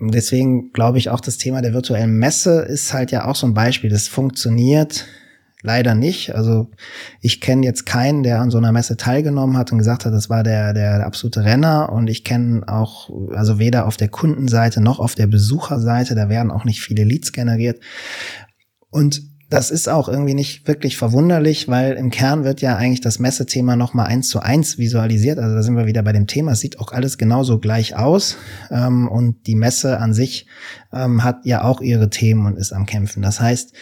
deswegen glaube ich auch, das Thema der virtuellen Messe ist halt ja auch so ein Beispiel. Das funktioniert leider nicht. Also ich kenne jetzt keinen, der an so einer Messe teilgenommen hat und gesagt hat, das war der absolute Renner, und ich kenne auch, also weder auf der Kundenseite noch auf der Besucherseite, da werden auch nicht viele Leads generiert. Und das ist auch irgendwie nicht wirklich verwunderlich, weil im Kern wird ja eigentlich das Messethema nochmal 1:1 visualisiert. Also da sind wir wieder bei dem Thema. Es sieht auch alles genauso gleich aus. Und die Messe an sich hat ja auch ihre Themen und ist am Kämpfen. Das heißt,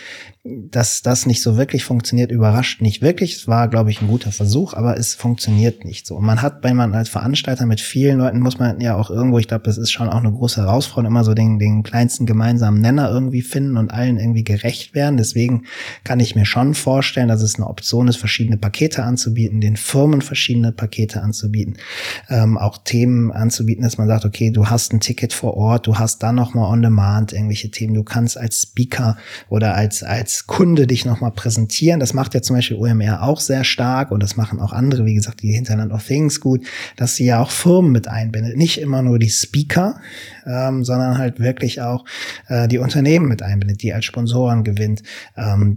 dass das nicht so wirklich funktioniert, überrascht nicht wirklich. Es war, glaube ich, ein guter Versuch, aber es funktioniert nicht so. Und wenn man als Veranstalter mit vielen Leuten, muss man ja auch irgendwo, ich glaube, das ist schon auch eine große Herausforderung, immer so den kleinsten gemeinsamen Nenner irgendwie finden und allen irgendwie gerecht werden. Deswegen kann ich mir schon vorstellen, dass es eine Option ist, verschiedene Pakete anzubieten, den Firmen verschiedene Pakete anzubieten, auch Themen anzubieten, dass man sagt, okay, du hast ein Ticket vor Ort, du hast dann nochmal on demand irgendwelche Themen, du kannst als Speaker oder als Kunde dich nochmal präsentieren. Das macht ja zum Beispiel OMR auch sehr stark, und das machen auch andere, wie gesagt, die Hinterland of Things gut, dass sie ja auch Firmen mit einbindet. Nicht immer nur die Speaker, sondern halt wirklich auch die Unternehmen mit einbindet, die als Sponsoren gewinnt,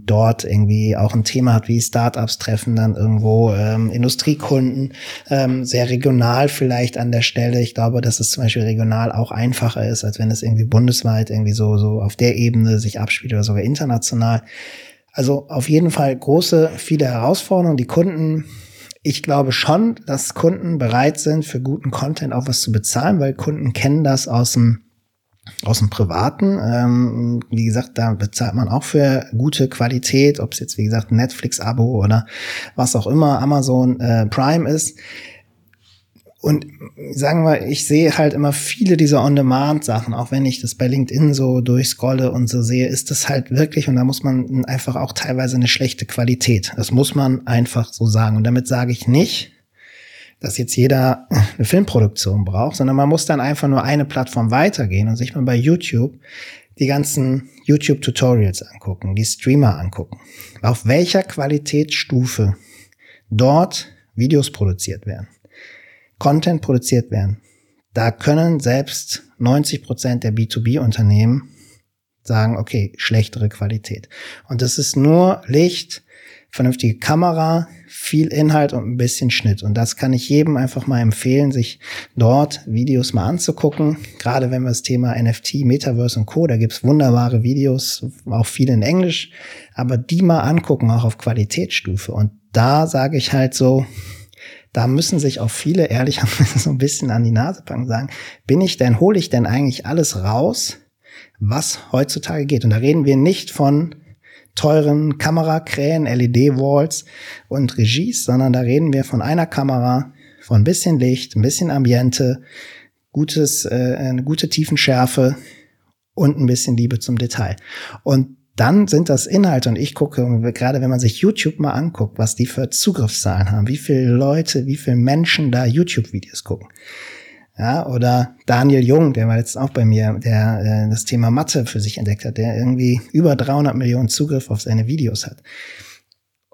dort irgendwie auch ein Thema hat, wie Startups treffen dann irgendwo Industriekunden, sehr regional vielleicht an der Stelle. Ich glaube, dass es zum Beispiel regional auch einfacher ist, als wenn es irgendwie bundesweit irgendwie so auf der Ebene sich abspielt oder sogar international. Also auf jeden Fall viele Herausforderungen. Die Kunden, ich glaube schon, dass Kunden bereit sind, für guten Content auch was zu bezahlen, weil Kunden kennen das aus dem Privaten. Wie gesagt, da bezahlt man auch für gute Qualität, ob es jetzt, wie gesagt, ein Netflix-Abo oder was auch immer, Amazon Prime ist. Und sagen wir, ich sehe halt immer viele dieser On-Demand-Sachen, auch wenn ich das bei LinkedIn so durchscrolle und so sehe, ist das halt wirklich, und da muss man einfach auch teilweise eine schlechte Qualität. Das muss man einfach so sagen. Und damit sage ich nicht, dass jetzt jeder eine Filmproduktion braucht, sondern man muss dann einfach nur eine Plattform weitergehen und sich mal bei YouTube die ganzen YouTube-Tutorials angucken, die Streamer angucken. Auf welcher Qualitätsstufe dort Videos produziert werden, Content produziert werden. Da können selbst 90% der B2B-Unternehmen sagen, okay, schlechtere Qualität. Und das ist nur Licht, vernünftige Kamera, viel Inhalt und ein bisschen Schnitt. Und das kann ich jedem einfach mal empfehlen, sich dort Videos mal anzugucken. Gerade wenn wir das Thema NFT, Metaverse und Co., da gibt's wunderbare Videos, auch viele in Englisch, aber die mal angucken, auch auf Qualitätsstufe. Und da sage ich halt so, da müssen sich auch viele ehrlich so ein bisschen an die Nase packen und sagen, hole ich denn eigentlich alles raus, was heutzutage geht? Und da reden wir nicht von teuren Kamerakrähen, LED-Walls und Regies, sondern da reden wir von einer Kamera, von ein bisschen Licht, ein bisschen Ambiente, eine gute Tiefenschärfe und ein bisschen Liebe zum Detail. Und dann sind das Inhalte, und ich gucke, gerade wenn man sich YouTube mal anguckt, was die für Zugriffszahlen haben, wie viele Menschen da YouTube-Videos gucken. Ja, oder Daniel Jung, der war jetzt auch bei mir, der das Thema Mathe für sich entdeckt hat, der irgendwie über 300 Millionen Zugriff auf seine Videos hat.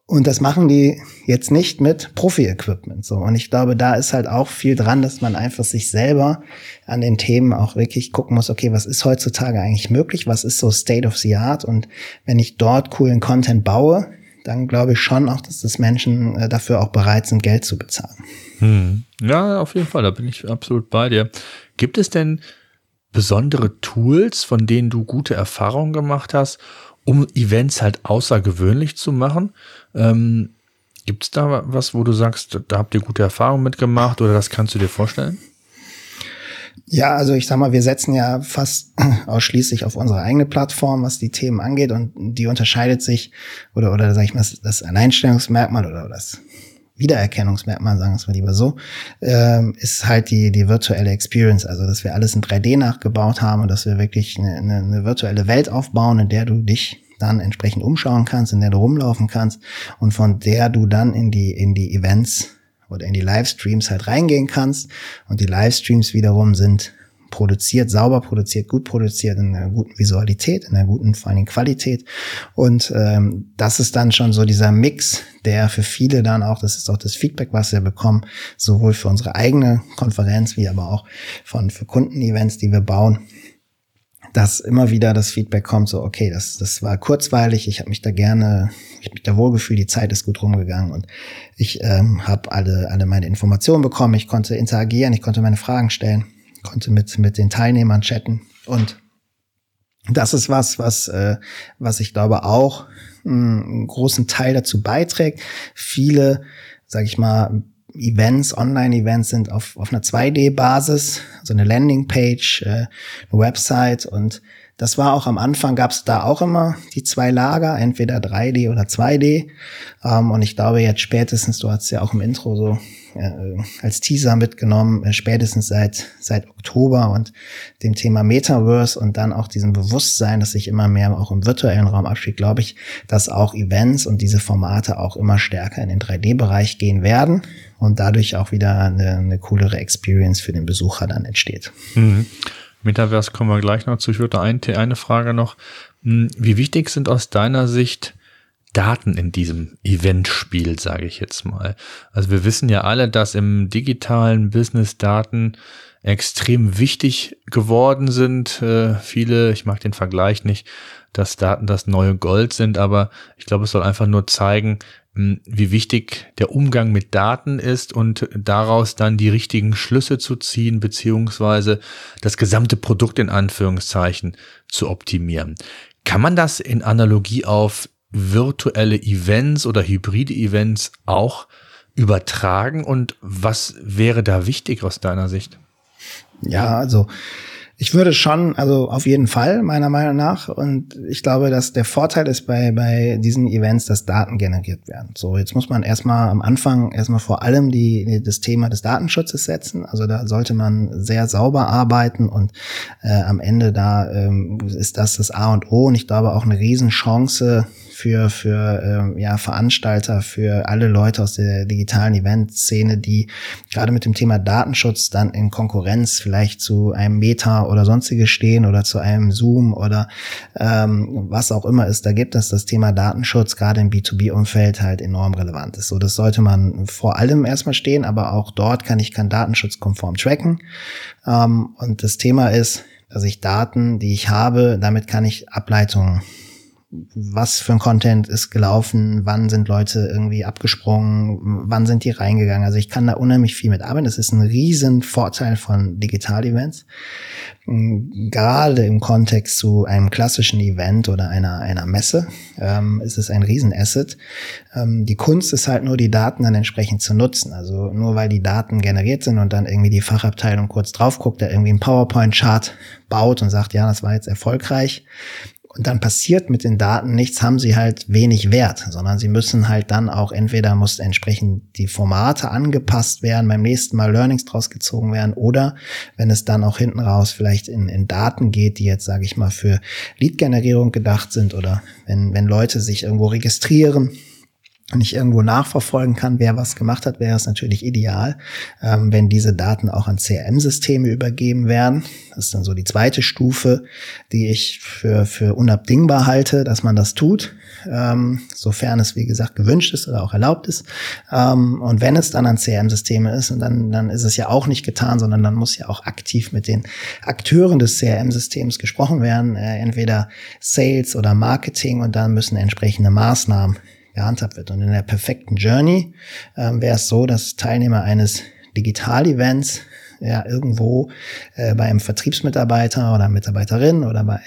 Und das machen die jetzt nicht mit Profi-Equipment, so. Und ich glaube, da ist halt auch viel dran, dass man einfach sich selber an den Themen auch wirklich gucken muss, okay, was ist heutzutage eigentlich möglich? Was ist so State of the Art? Und wenn ich dort coolen Content baue, dann glaube ich schon auch, dass das Menschen dafür auch bereit sind, Geld zu bezahlen. Ja, auf jeden Fall, da bin ich absolut bei dir. Gibt es denn besondere Tools, von denen du gute Erfahrungen gemacht hast, um Events halt außergewöhnlich zu machen? Gibt es da was, wo du sagst, da habt ihr gute Erfahrungen mitgemacht oder das kannst du dir vorstellen? Ja, also ich sag mal, wir setzen ja fast ausschließlich auf unsere eigene Plattform, was die Themen angeht, und die unterscheidet sich oder sag ich mal, das Alleinstellungsmerkmal oder das Wiedererkennungsmerkmal, sagen wir es mal lieber so, ist halt die virtuelle Experience. Also, dass wir alles in 3D nachgebaut haben und dass wir wirklich eine virtuelle Welt aufbauen, in der du dich dann entsprechend umschauen kannst, in der du rumlaufen kannst und von der du dann in die Events oder in die Livestreams halt reingehen kannst. Und die Livestreams wiederum sind produziert, sauber produziert, gut produziert, in einer guten Visualität, in einer guten vor allem Qualität. Und das ist dann schon so dieser Mix, der für viele dann auch, das ist auch das Feedback, was wir bekommen, sowohl für unsere eigene Konferenz wie aber auch für Kundenevents, die wir bauen, dass immer wieder das Feedback kommt, so okay, das war kurzweilig, ich habe mich da wohlgefühlt, die Zeit ist gut rumgegangen und ich habe alle meine Informationen bekommen, ich konnte interagieren, ich konnte meine Fragen stellen, konnte mit den Teilnehmern chatten, und das ist was ich glaube auch einen großen Teil dazu beiträgt. Viele, sag ich mal, Online-Events sind auf einer 2D-Basis, also eine Landingpage, eine Website, und das war auch am Anfang, gab es da auch immer die zwei Lager, entweder 3D oder 2D. Und ich glaube jetzt spätestens, du hast ja auch im Intro so als Teaser mitgenommen, spätestens seit Oktober und dem Thema Metaverse und dann auch diesem Bewusstsein, dass sich immer mehr auch im virtuellen Raum abspielt, glaube ich, dass auch Events und diese Formate auch immer stärker in den 3D-Bereich gehen werden und dadurch auch wieder eine coolere Experience für den Besucher dann entsteht. Mhm. Metaverse kommen wir gleich noch zu. Ich würde eine Frage noch. Wie wichtig sind aus deiner Sicht Daten in diesem Eventspiel, sage ich jetzt mal? Also wir wissen ja alle, dass im digitalen Business Daten extrem wichtig geworden sind. Viele, ich mag den Vergleich nicht, dass Daten das neue Gold sind, aber ich glaube, es soll einfach nur zeigen, wie wichtig der Umgang mit Daten ist und daraus dann die richtigen Schlüsse zu ziehen, beziehungsweise das gesamte Produkt in Anführungszeichen zu optimieren. Kann man das in Analogie auf virtuelle Events oder hybride Events auch übertragen? Und was wäre da wichtig aus deiner Sicht? Ja, also ich würde schon, also auf jeden Fall, meiner Meinung nach. Und ich glaube, dass der Vorteil ist bei diesen Events, dass Daten generiert werden. So, jetzt muss man am Anfang vor allem das Thema des Datenschutzes setzen. Also da sollte man sehr sauber arbeiten und am Ende ist das A und O. Und ich glaube auch eine Riesenchance für Veranstalter, für alle Leute aus der digitalen Event-Szene, die gerade mit dem Thema Datenschutz dann in Konkurrenz vielleicht zu einem Meta oder sonstiges stehen oder zu einem Zoom oder was auch immer es da gibt, dass das Thema Datenschutz gerade im B2B-Umfeld halt enorm relevant ist. So, das sollte man vor allem erstmal stehen, aber auch dort kann ich datenschutzkonform tracken. Und das Thema ist, dass ich Daten, die ich habe, damit kann ich Ableitungen was für ein Content ist gelaufen, wann sind Leute irgendwie abgesprungen, wann sind die reingegangen. Also ich kann da unheimlich viel mitarbeiten. Das ist ein riesen Vorteil von Digital-Events. Gerade im Kontext zu einem klassischen Event oder einer Messe ist es ein Riesenasset. Die Kunst ist halt nur, die Daten dann entsprechend zu nutzen. Also nur weil die Daten generiert sind und dann irgendwie die Fachabteilung kurz drauf guckt, da irgendwie einen PowerPoint-Chart baut und sagt, ja, das war jetzt erfolgreich. Und dann passiert mit den Daten nichts, haben sie halt wenig Wert, sondern sie müssen halt dann auch, entweder muss entsprechend die Formate angepasst werden, beim nächsten Mal Learnings draus gezogen werden, oder wenn es dann auch hinten raus vielleicht in Daten geht, die jetzt, sage ich mal, für Lead-Generierung gedacht sind, oder wenn Leute sich irgendwo registrieren und ich irgendwo nachverfolgen kann, wer was gemacht hat, wäre es natürlich ideal, wenn diese Daten auch an CRM-Systeme übergeben werden. Das ist dann so die zweite Stufe, die ich für unabdingbar halte, dass man das tut, sofern es, wie gesagt, gewünscht ist oder auch erlaubt ist. Und wenn es dann an CRM-Systeme ist, und dann ist es ja auch nicht getan, sondern dann muss ja auch aktiv mit den Akteuren des CRM-Systems gesprochen werden, entweder Sales oder Marketing, und dann müssen entsprechende Maßnahmen gehandhabt wird. Und in der perfekten Journey wäre es so, dass Teilnehmer eines Digital-Events ja irgendwo bei einem Vertriebsmitarbeiter oder Mitarbeiterin oder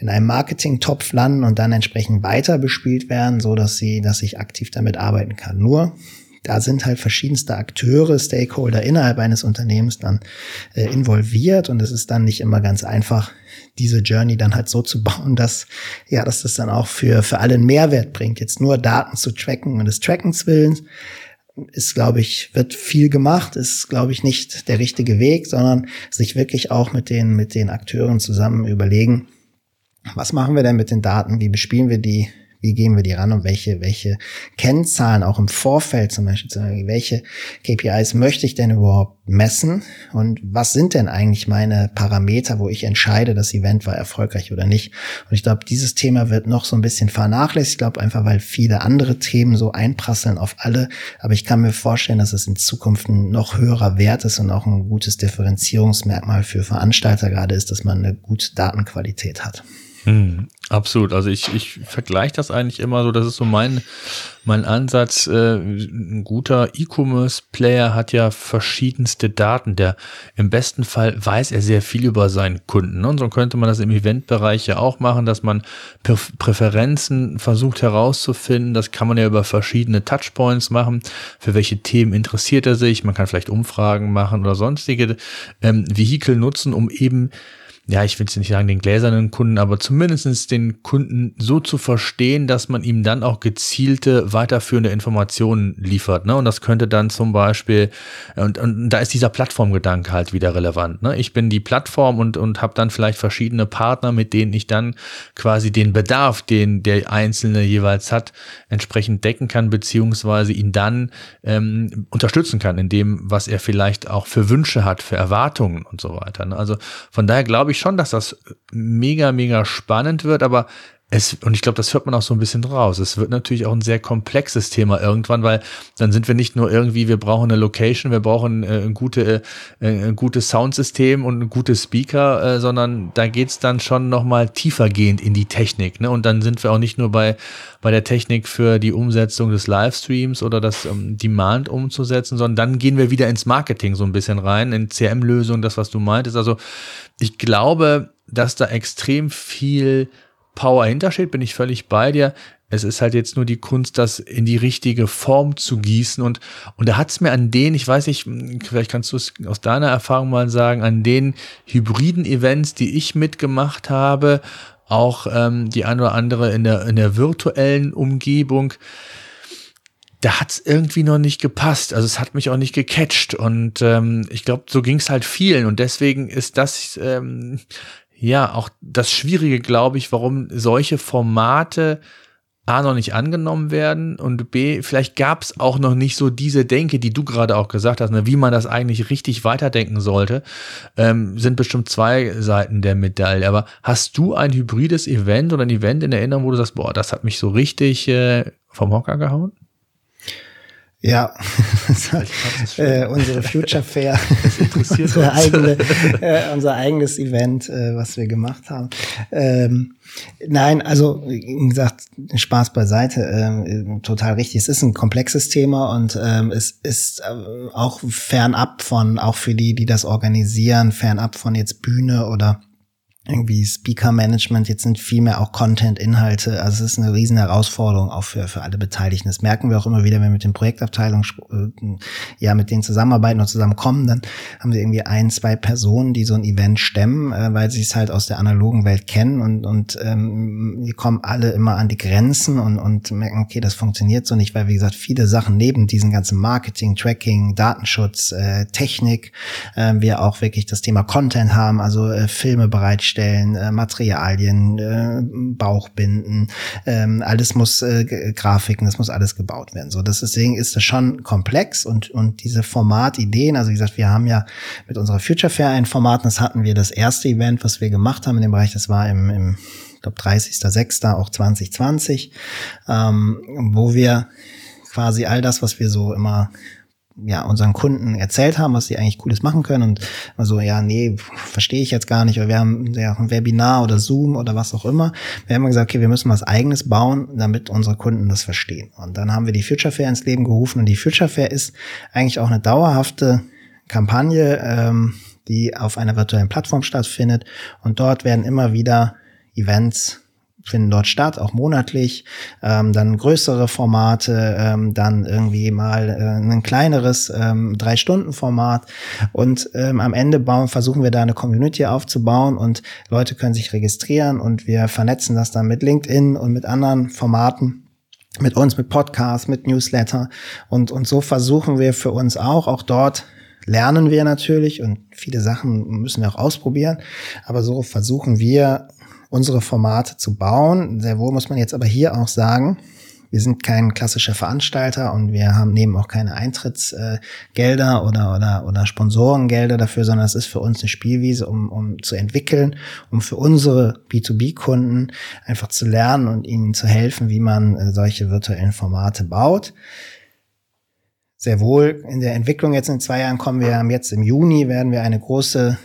in einem Marketing-Topf landen und dann entsprechend weiter bespielt werden, so dass ich aktiv damit arbeiten kann. Nur, da sind halt verschiedenste Akteure, Stakeholder innerhalb eines Unternehmens dann involviert, und es ist dann nicht immer ganz einfach, diese Journey dann halt so zu bauen, dass das dann auch für alle einen Mehrwert bringt. Jetzt nur Daten zu tracken und des Trackens willens ist, glaube ich, wird viel gemacht, ist, glaube ich, nicht der richtige Weg, sondern sich wirklich auch mit den Akteuren zusammen überlegen, was machen wir denn mit den Daten, wie bespielen wir die, wie gehen wir die ran, und welche Kennzahlen auch im Vorfeld zum Beispiel, welche KPIs möchte ich denn überhaupt messen, und was sind denn eigentlich meine Parameter, wo ich entscheide, das Event war erfolgreich oder nicht. Und ich glaube, dieses Thema wird noch so ein bisschen vernachlässigt, ich glaube einfach, weil viele andere Themen so einprasseln auf alle, aber ich kann mir vorstellen, dass es in Zukunft ein noch höherer Wert ist und auch ein gutes Differenzierungsmerkmal für Veranstalter gerade ist, dass man eine gute Datenqualität hat. Absolut. Also ich vergleiche das eigentlich immer so, das ist so mein Ansatz. Ein guter E-Commerce-Player hat ja verschiedenste Daten. Der im besten Fall weiß er sehr viel über seinen Kunden, ne? Und so könnte man das im Eventbereich ja auch machen, dass man Präferenzen versucht herauszufinden. Das kann man ja über verschiedene Touchpoints machen. Für welche Themen interessiert er sich? Man kann vielleicht Umfragen machen oder sonstige Vehikel nutzen, um eben, ja, ich will es nicht sagen, den gläsernen Kunden, aber zumindest den Kunden so zu verstehen, dass man ihm dann auch gezielte, weiterführende Informationen liefert, ne? Und das könnte dann zum Beispiel, und da ist dieser Plattformgedanke halt wieder relevant, ne? Ich bin die Plattform und habe dann vielleicht verschiedene Partner, mit denen ich dann quasi den Bedarf, den der Einzelne jeweils hat, entsprechend decken kann, beziehungsweise ihn dann unterstützen kann in dem, was er vielleicht auch für Wünsche hat, für Erwartungen und so weiter, ne? Also von daher glaube ich schon, dass das mega, mega spannend wird, aber und ich glaube, das hört man auch so ein bisschen raus. Es wird natürlich auch ein sehr komplexes Thema irgendwann, weil dann sind wir nicht nur irgendwie, wir brauchen eine Location, wir brauchen ein gutes Soundsystem und gute Speaker, sondern da geht's dann schon nochmal tiefergehend in die Technik, ne? Und dann sind wir auch nicht nur bei der Technik für die Umsetzung des Livestreams oder das Demand umzusetzen, sondern dann gehen wir wieder ins Marketing so ein bisschen rein, in CRM-Lösungen, das, was du meintest. Also ich glaube, dass da extrem viel Power hintersteht, bin ich völlig bei dir. Es ist halt jetzt nur die Kunst, das in die richtige Form zu gießen. Und da hat es mir an den, ich weiß nicht, vielleicht kannst du es aus deiner Erfahrung mal sagen, an den hybriden Events, die ich mitgemacht habe, auch die ein oder andere in der virtuellen Umgebung, da hat es irgendwie noch nicht gepasst. Also es hat mich auch nicht gecatcht. Und ich glaube, so ging es halt vielen. Und deswegen ist das ja, auch das Schwierige, glaube ich, warum solche Formate A, noch nicht angenommen werden und B, vielleicht gab es auch noch nicht so diese Denke, die du gerade auch gesagt hast, ne, wie man das eigentlich richtig weiterdenken sollte, sind bestimmt zwei Seiten der Medaille. Aber hast du ein hybrides Event oder ein Event in Erinnerung, wo du sagst, boah, das hat mich so richtig vom Hocker gehauen? Ja, unsere Future Fair, unser eigenes Event, was wir gemacht haben. Nein, also wie gesagt, Spaß beiseite, total richtig. Es ist ein komplexes Thema und es ist auch fernab von, auch für die, die das organisieren, fernab von jetzt Bühne oder irgendwie Speaker-Management, jetzt sind viel mehr auch Content-Inhalte, also es ist eine riesen Herausforderung auch für alle Beteiligten. Das merken wir auch immer wieder, wenn wir mit den Projektabteilungen, ja, mit denen zusammenarbeiten und zusammenkommen, dann haben sie irgendwie ein, zwei Personen, die so ein Event stemmen, weil sie es halt aus der analogen Welt kennen und die kommen alle immer an die Grenzen und merken, okay, das funktioniert so nicht, weil, wie gesagt, viele Sachen neben diesen ganzen Marketing, Tracking, Datenschutz, Technik, wir auch wirklich das Thema Content haben, also Filme bereitstellen, Materialien, Bauchbinden, alles muss, Grafiken, das muss alles gebaut werden. So, deswegen ist das schon komplex und diese Formatideen, also wie gesagt, wir haben ja mit unserer Future Fair ein Format, das hatten wir das erste Event, was wir gemacht haben in dem Bereich, das war im ich glaube 30.06. auch 2020, wo wir quasi all das, was wir so immer ja unseren Kunden erzählt haben, was sie eigentlich Cooles machen können und so, ja, nee, verstehe ich jetzt gar nicht, oder wir haben ja ein Webinar oder Zoom oder was auch immer. Wir haben gesagt, okay, wir müssen was Eigenes bauen, damit unsere Kunden das verstehen. Und dann haben wir die Future Fair ins Leben gerufen und die Future Fair ist eigentlich auch eine dauerhafte Kampagne, die auf einer virtuellen Plattform stattfindet und dort werden immer wieder Events finden dort statt, auch monatlich, dann größere Formate, dann irgendwie mal ein kleineres 3-Stunden-Format und am Ende versuchen wir da eine Community aufzubauen und Leute können sich registrieren und wir vernetzen das dann mit LinkedIn und mit anderen Formaten, mit uns, mit Podcasts, mit Newsletter und so versuchen wir für uns auch dort lernen wir natürlich und viele Sachen müssen wir auch ausprobieren, aber so versuchen wir unsere Formate zu bauen. Sehr wohl muss man jetzt aber hier auch sagen, wir sind kein klassischer Veranstalter und wir nehmen auch keine Eintrittsgelder oder Sponsorengelder dafür, sondern es ist für uns eine Spielwiese, um zu entwickeln, um für unsere B2B-Kunden einfach zu lernen und ihnen zu helfen, wie man solche virtuellen Formate baut. Sehr wohl in der Entwicklung jetzt in 2 Jahren kommen wir, jetzt im Juni werden wir eine große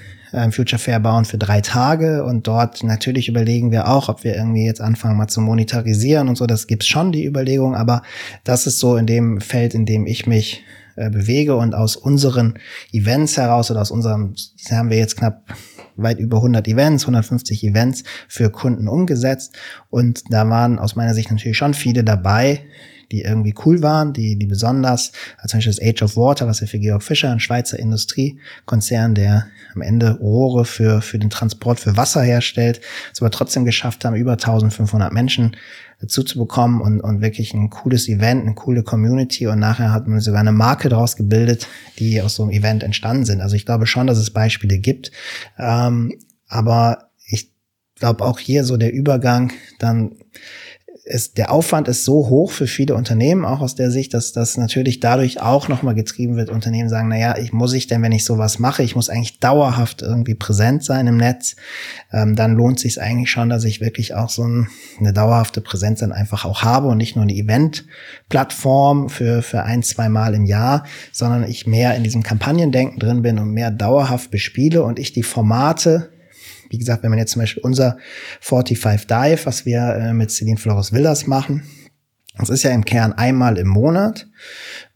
Future Fair bauen für 3 Tage und dort natürlich überlegen wir auch, ob wir irgendwie jetzt anfangen mal zu monetarisieren und so, das gibt's schon die Überlegung, aber das ist so in dem Feld, in dem ich mich bewege und aus unseren Events heraus oder aus unserem, haben wir jetzt knapp weit über 100 Events, 150 Events für Kunden umgesetzt und da waren aus meiner Sicht natürlich schon viele dabei, die irgendwie cool waren, die besonders, also zum Beispiel das Age of Water, was wir für Georg Fischer, ein Schweizer Industriekonzern, der am Ende Rohre für den Transport für Wasser herstellt, es aber trotzdem geschafft haben, über 1500 Menschen dazu zu bekommen und wirklich ein cooles Event, eine coole Community und nachher hat man sogar eine Marke daraus gebildet, die aus so einem Event entstanden sind. Also ich glaube schon, dass es Beispiele gibt, aber ich glaube auch hier so der Übergang dann der Aufwand ist so hoch für viele Unternehmen, auch aus der Sicht, dass das natürlich dadurch auch nochmal getrieben wird. Unternehmen sagen, naja, muss ich denn, wenn ich sowas mache, ich muss eigentlich dauerhaft irgendwie präsent sein im Netz, dann lohnt sich eigentlich schon, dass ich wirklich auch so eine dauerhafte Präsenz dann einfach auch habe und nicht nur eine Event-Plattform für 1-2 Mal im Jahr, sondern ich mehr in diesem Kampagnendenken drin bin und mehr dauerhaft bespiele und ich die Formate, wie gesagt, wenn man jetzt zum Beispiel unser 45 Dive, was wir mit Celine Flores Villers machen, das ist ja im Kern einmal im Monat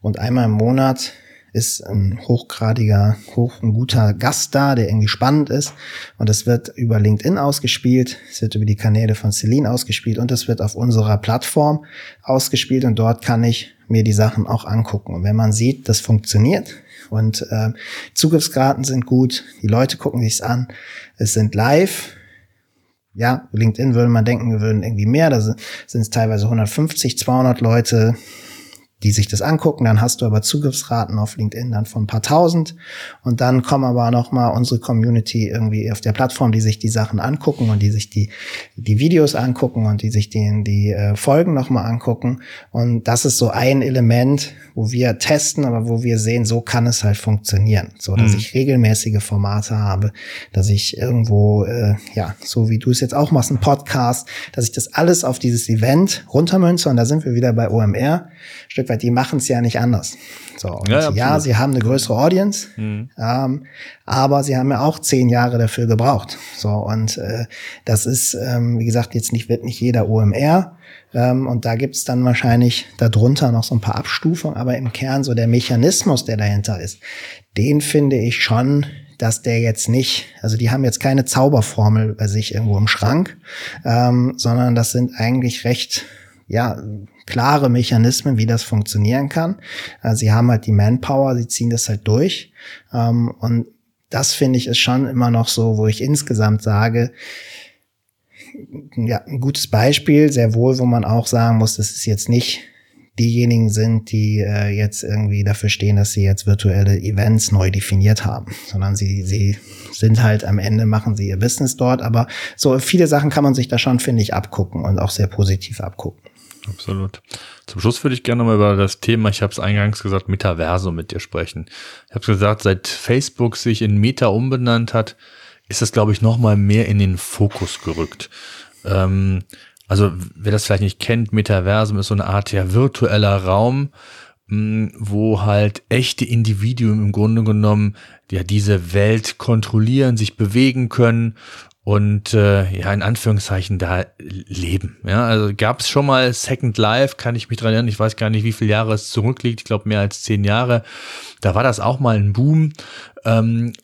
und einmal im Monat ist ein guter Gast da, der irgendwie spannend ist und das wird über LinkedIn ausgespielt, es wird über die Kanäle von Celine ausgespielt und das wird auf unserer Plattform ausgespielt und dort kann ich mir die Sachen auch angucken und wenn man sieht, das funktioniert und Zugriffsraten sind gut, die Leute gucken sich's an, es sind live. Ja, LinkedIn würde man denken, wir würden irgendwie mehr, da sind es teilweise 150, 200 Leute, die sich das angucken, dann hast du aber Zugriffsraten auf LinkedIn dann von ein paar tausend und dann kommen aber nochmal unsere Community irgendwie auf der Plattform, die sich die Sachen angucken und die sich die Videos angucken und die sich die Folgen nochmal angucken und das ist so ein Element, wo wir testen, aber wo wir sehen, so kann es halt funktionieren, so dass ich regelmäßige Formate habe, dass ich irgendwo, so wie du es jetzt auch machst, einen Podcast, dass ich das alles auf dieses Event runtermünze und da sind wir wieder bei OMR, ein Stück weit weil die machen es ja nicht anders. So, und ja, sie haben eine größere Audience, aber sie haben ja auch 10 Jahre dafür gebraucht. So, und das ist, wie gesagt, jetzt wird nicht jeder OMR. Und da gibt's dann wahrscheinlich darunter noch so ein paar Abstufungen, aber im Kern so der Mechanismus, der dahinter ist, den finde ich schon, dass der jetzt nicht, also die haben jetzt keine Zauberformel bei sich irgendwo im Schrank, sondern das sind eigentlich recht, ja, klare Mechanismen, wie das funktionieren kann. Also sie haben halt die Manpower, sie ziehen das halt durch. Und das finde ich ist schon immer noch so, wo ich insgesamt sage, ja, ein gutes Beispiel, sehr wohl, wo man auch sagen muss, das ist jetzt nicht diejenigen sind, die jetzt irgendwie dafür stehen, dass sie jetzt virtuelle Events neu definiert haben, sondern sie sind halt am Ende, machen sie ihr Business dort, aber so viele Sachen kann man sich da schon, finde ich, abgucken und auch sehr positiv abgucken. Absolut. Zum Schluss würde ich gerne nochmal über das Thema, ich habe es eingangs gesagt, Metaversum mit dir sprechen. Ich habe gesagt, seit Facebook sich in Meta umbenannt hat, ist das, glaube ich, nochmal mehr in den Fokus gerückt. Also wer das vielleicht nicht kennt, Metaversum ist so eine Art ja virtueller Raum, wo halt echte Individuen im Grunde genommen ja diese Welt kontrollieren, sich bewegen können und ja in Anführungszeichen da leben. Ja, also gab es schon mal Second Life, kann ich mich dran erinnern, ich weiß gar nicht, wie viele Jahre es zurückliegt, ich glaube mehr als 10 Jahre. Da war das auch mal ein Boom,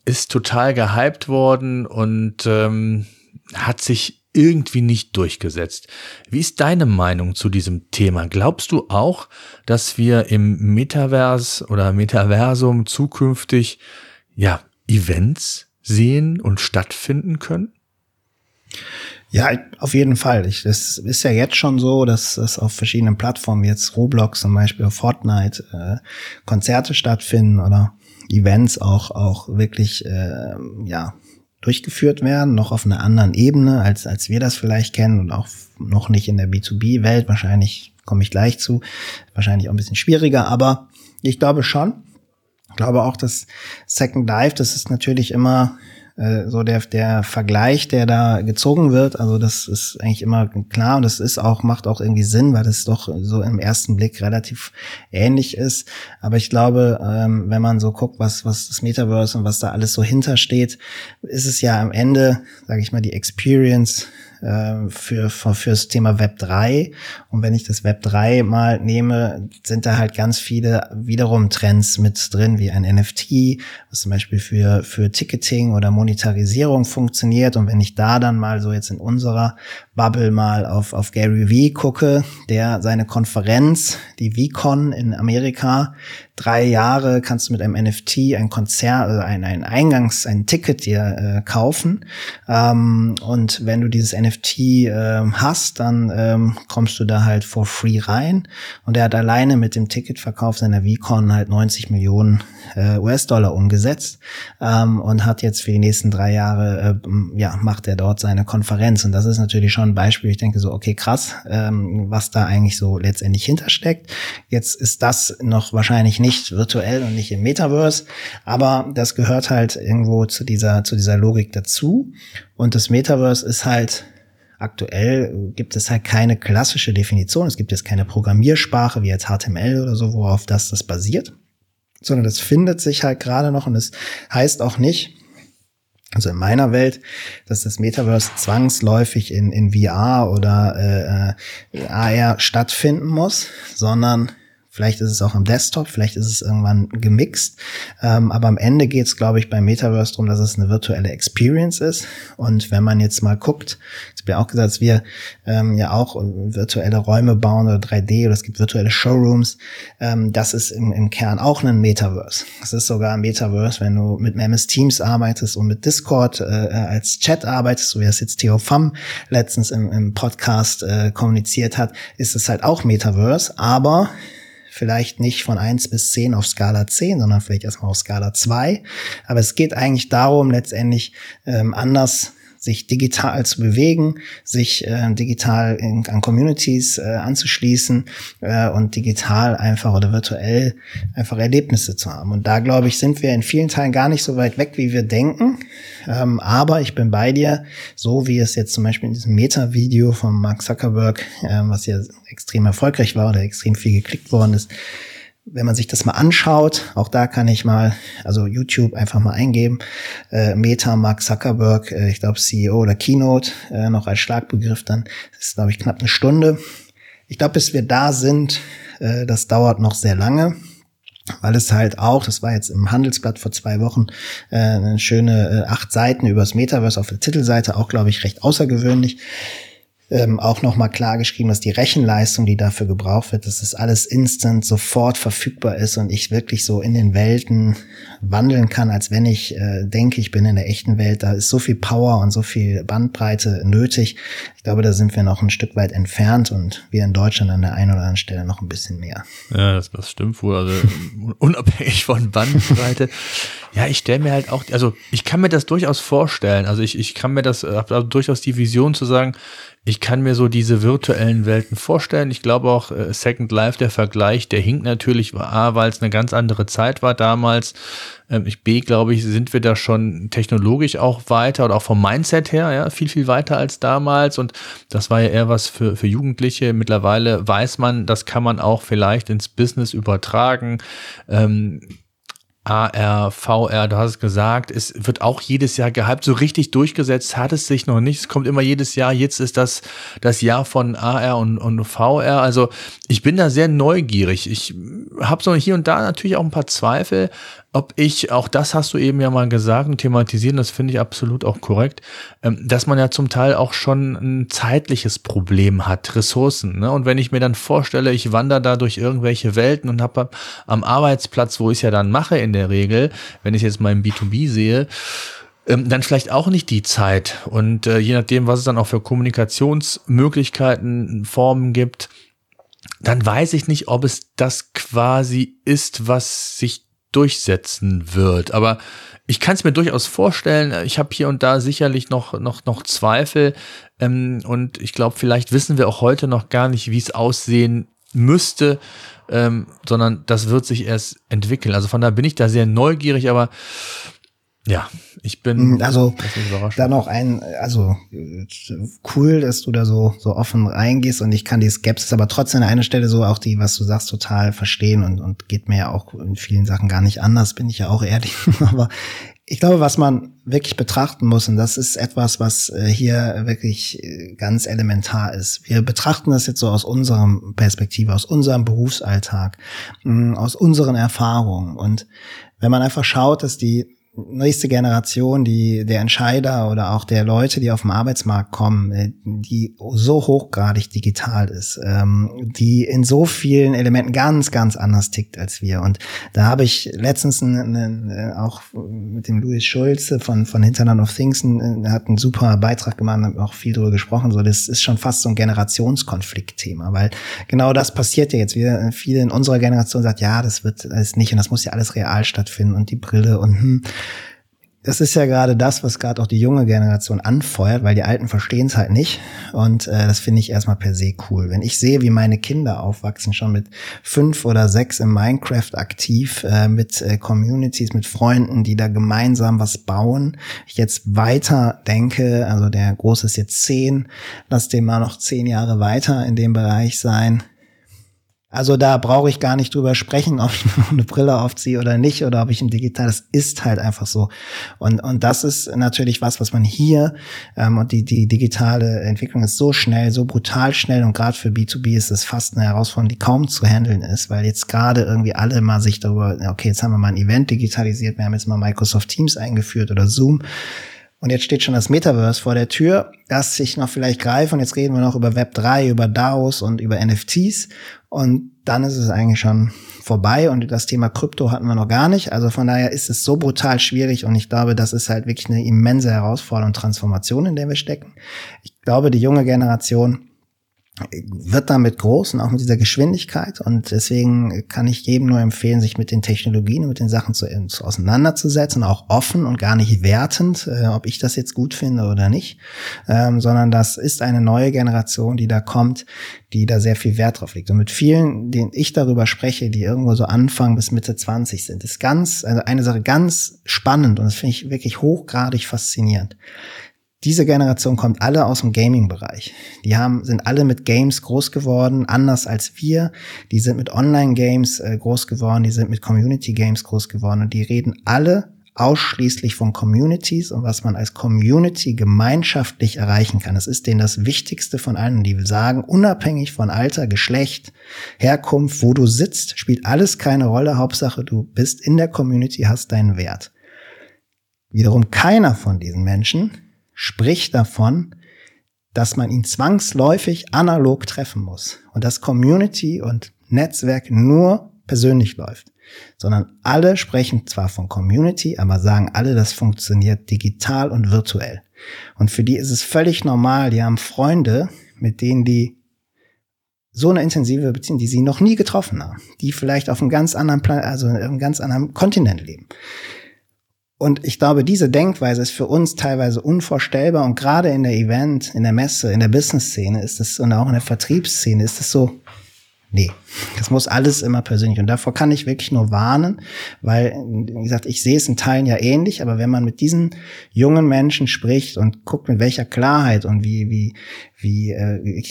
ist total gehypt worden und hat sich irgendwie nicht durchgesetzt. Wie ist deine Meinung zu diesem Thema? Glaubst du auch, dass wir im Metaverse oder Metaversum zukünftig ja Events sehen und stattfinden können? Ja, auf jeden Fall. Das ist ja jetzt schon so, dass es auf verschiedenen Plattformen, jetzt Roblox zum Beispiel, Fortnite, Konzerte stattfinden oder Events auch wirklich, ja, durchgeführt werden, noch auf einer anderen Ebene, als wir das vielleicht kennen und auch noch nicht in der B2B-Welt, wahrscheinlich komme ich gleich zu, wahrscheinlich auch ein bisschen schwieriger, aber ich glaube schon, ich glaube auch, dass Second Life, das ist natürlich immer so der Vergleich, der da gezogen wird, also das ist eigentlich immer klar und das ist auch, macht auch irgendwie Sinn, weil das doch so im ersten Blick relativ ähnlich ist, aber ich glaube, wenn man so guckt, was das Metaverse und was da alles so hintersteht, ist es ja am Ende, sage ich mal, die Experience fürs Thema Web3 und wenn ich das Web3 mal nehme, sind da halt ganz viele wiederum Trends mit drin, wie ein NFT, was zum Beispiel für Ticketing oder Monetarisierung funktioniert und wenn ich da dann mal so jetzt in unserer Bubble mal auf Gary V gucke, der seine Konferenz, die VCon in Amerika, 3 Jahre kannst du mit einem NFT ein Konzert, also ein Ticket dir kaufen und wenn du dieses NFT hast, dann kommst du da halt for free rein und er hat alleine mit dem Ticketverkauf seiner VCon halt 90 Millionen US-Dollar umgesetzt und hat jetzt für die nächsten 3 Jahre, macht er dort seine Konferenz und das ist natürlich schon ein Beispiel, ich denke so, okay, krass, was da eigentlich so letztendlich hintersteckt. Jetzt ist das noch wahrscheinlich nicht virtuell und nicht im Metaverse, aber das gehört halt irgendwo zu dieser Logik dazu und das Metaverse ist halt aktuell, gibt es halt keine klassische Definition, es gibt jetzt keine Programmiersprache wie jetzt HTML oder so, worauf das basiert, sondern das findet sich halt gerade noch und es heißt auch nicht, also in meiner Welt, dass das Metaverse zwangsläufig in VR oder AR stattfinden muss, sondern vielleicht ist es auch am Desktop, vielleicht ist es irgendwann gemixt, aber am Ende geht es, glaube ich, beim Metaverse darum, dass es eine virtuelle Experience ist und wenn man jetzt mal guckt, ich habe ja auch gesagt, dass wir ja auch virtuelle Räume bauen oder 3D oder es gibt virtuelle Showrooms, das ist im Kern auch ein Metaverse. Es ist sogar ein Metaverse, wenn du mit MS Teams arbeitest und mit Discord als Chat arbeitest, so wie das jetzt Theo Pham letztens im Podcast kommuniziert hat, ist es halt auch Metaverse, aber vielleicht nicht von 1 bis 10 auf Skala 10, sondern vielleicht erstmal auf Skala 2. Aber es geht eigentlich darum, letztendlich anders sich digital zu bewegen, sich digital an Communities anzuschließen und digital einfach oder virtuell einfach Erlebnisse zu haben. Und da, glaube ich, sind wir in vielen Teilen gar nicht so weit weg, wie wir denken. Aber ich bin bei dir, so wie es jetzt zum Beispiel in diesem Meta-Video von Mark Zuckerberg, was ja extrem erfolgreich war oder extrem viel geklickt worden ist, wenn man sich das mal anschaut, auch da kann ich mal, also YouTube einfach mal eingeben, Meta, Mark Zuckerberg, ich glaube CEO oder Keynote, noch als Schlagbegriff dann, das ist, glaube ich, knapp eine Stunde. Ich glaube, bis wir da sind, das dauert noch sehr lange, weil es halt auch, das war jetzt im Handelsblatt vor 2 Wochen, eine schöne 8 Seiten über das Metaverse auf der Titelseite, auch, glaube ich, recht außergewöhnlich. Auch nochmal klar geschrieben, dass die Rechenleistung, die dafür gebraucht wird, dass das alles instant sofort verfügbar ist und ich wirklich so in den Welten wandeln kann, als wenn ich denke, ich bin in der echten Welt. Da ist so viel Power und so viel Bandbreite nötig. Ich glaube, da sind wir noch ein Stück weit entfernt und wir in Deutschland an der einen oder anderen Stelle noch ein bisschen mehr. Ja, das stimmt wohl. Also unabhängig von Bandbreite. Ja, ich stelle mir halt auch, also ich kann mir das durchaus vorstellen. Also ich kann mir das, habe da durchaus die Vision zu sagen, ich kann mir so diese virtuellen Welten vorstellen. Ich glaube auch Second Life, der Vergleich, der hinkt natürlich, A, weil es eine ganz andere Zeit war damals. B, glaube ich, sind wir da schon technologisch auch weiter oder auch vom Mindset her, ja, viel, viel weiter als damals. Und das war ja eher was für Jugendliche. Mittlerweile weiß man, das kann man auch vielleicht ins Business übertragen. AR, VR, du hast es gesagt, es wird auch jedes Jahr gehypt, so richtig durchgesetzt hat es sich noch nicht, es kommt immer jedes Jahr, jetzt ist das Jahr von AR und VR, also ich bin da sehr neugierig, ich habe so hier und da natürlich auch ein paar Zweifel, ob ich, auch das hast du eben ja mal gesagt und thematisieren, das finde ich absolut auch korrekt, dass man ja zum Teil auch schon ein zeitliches Problem hat, Ressourcen, ne? Und wenn ich mir dann vorstelle, ich wandere da durch irgendwelche Welten und habe am Arbeitsplatz, wo ich es ja dann mache in der Regel, wenn ich jetzt mal im B2B sehe, dann vielleicht auch nicht die Zeit und je nachdem, was es dann auch für Kommunikationsmöglichkeiten, Formen gibt, dann weiß ich nicht, ob es das quasi ist, was sich durchsetzen wird. Aber ich kann es mir durchaus vorstellen. Ich habe hier und da sicherlich noch Zweifel. Und ich glaube, vielleicht wissen wir auch heute noch gar nicht, wie es aussehen müsste, sondern das wird sich erst entwickeln. Also von daher bin ich da sehr neugierig, aber ja, ich bin also überrascht. Da noch ein, also cool, dass du da so offen reingehst und ich kann die Skepsis, aber trotzdem an einer Stelle so auch die, was du sagst, total verstehen und geht mir ja auch in vielen Sachen gar nicht anders, bin ich ja auch ehrlich, aber ich glaube, was man wirklich betrachten muss, und das ist etwas, was hier wirklich ganz elementar ist. Wir betrachten das jetzt so aus unserer Perspektive, aus unserem Berufsalltag, aus unseren Erfahrungen. Und wenn man einfach schaut, dass die nächste Generation, die der Entscheider oder auch der Leute, die auf den Arbeitsmarkt kommen, die so hochgradig digital ist, die in so vielen Elementen ganz, ganz anders tickt als wir. Und da habe ich letztens auch mit dem Louis Schulze von Hinterland of Things, hat einen super Beitrag gemacht, haben auch viel drüber gesprochen. So, das ist schon fast so ein Generationskonfliktthema, weil genau das passiert ja jetzt. Viele in unserer Generation sagt, ja, das wird alles nicht und das muss ja alles real stattfinden und die Brille und Das ist ja gerade das, was gerade auch die junge Generation anfeuert, weil die Alten verstehen es halt nicht und das finde ich erstmal per se cool. Wenn ich sehe, wie meine Kinder aufwachsen, schon mit 5 oder 6 im Minecraft aktiv, mit Communities, mit Freunden, die da gemeinsam was bauen. Ich jetzt weiter denke, also der Große ist jetzt 10, lass den mal noch 10 Jahre weiter in dem Bereich sein. Also da brauche ich gar nicht drüber sprechen, ob ich noch eine Brille aufziehe oder nicht oder ob ich im Digital, das ist halt einfach so. Und das ist natürlich was man hier, und die digitale Entwicklung ist so schnell, so brutal schnell und gerade für B2B ist es fast eine Herausforderung, die kaum zu handeln ist, weil jetzt gerade irgendwie alle mal sich darüber, okay, jetzt haben wir mal ein Event digitalisiert, wir haben jetzt mal Microsoft Teams eingeführt oder Zoom. Und jetzt steht schon das Metaverse vor der Tür, das ich noch vielleicht greife und jetzt reden wir noch über Web3, über DAOs und über NFTs und dann ist es eigentlich schon vorbei und das Thema Krypto hatten wir noch gar nicht, also von daher ist es so brutal schwierig und ich glaube, das ist halt wirklich eine immense Herausforderung und Transformation, in der wir stecken. Ich glaube, die junge Generation wird damit groß und auch mit dieser Geschwindigkeit, und deswegen kann ich jedem nur empfehlen, sich mit den Technologien und mit den Sachen zu auseinanderzusetzen, auch offen und gar nicht wertend, ob ich das jetzt gut finde oder nicht, sondern das ist eine neue Generation, die da kommt, die da sehr viel Wert drauf legt. Und mit vielen, denen ich darüber spreche, die irgendwo so Anfang bis Mitte 20 sind, ist eine Sache ganz spannend, und das finde ich wirklich hochgradig faszinierend. Diese Generation kommt alle aus dem Gaming-Bereich. Die sind alle mit Games groß geworden, anders als wir. Die sind mit Online-Games groß geworden, die sind mit Community-Games groß geworden, und die reden alle ausschließlich von Communities und was man als Community gemeinschaftlich erreichen kann. Das ist denen das Wichtigste von allen. Und die sagen, unabhängig von Alter, Geschlecht, Herkunft, wo du sitzt, spielt alles keine Rolle. Hauptsache, du bist in der Community, hast deinen Wert. Wiederum keiner von diesen Menschen spricht davon, dass man ihn zwangsläufig analog treffen muss und dass Community und Netzwerk nur persönlich läuft, sondern alle sprechen zwar von Community, aber sagen alle, das funktioniert digital und virtuell. Und für die ist es völlig normal, die haben Freunde, mit denen die so eine intensive Beziehung, die sie noch nie getroffen haben, die vielleicht auf einem ganz anderen Plan, also in einem ganz anderen Kontinent leben. Und ich glaube, diese Denkweise ist für uns teilweise unvorstellbar, und gerade in der Event, in der Messe, in der Business-Szene ist das, und auch in der Vertriebsszene ist das so, nee, das muss alles immer persönlich, und davor kann ich wirklich nur warnen, weil, wie gesagt, ich sehe es in Teilen ja ähnlich, aber wenn man mit diesen jungen Menschen spricht und guckt, mit welcher Klarheit und wie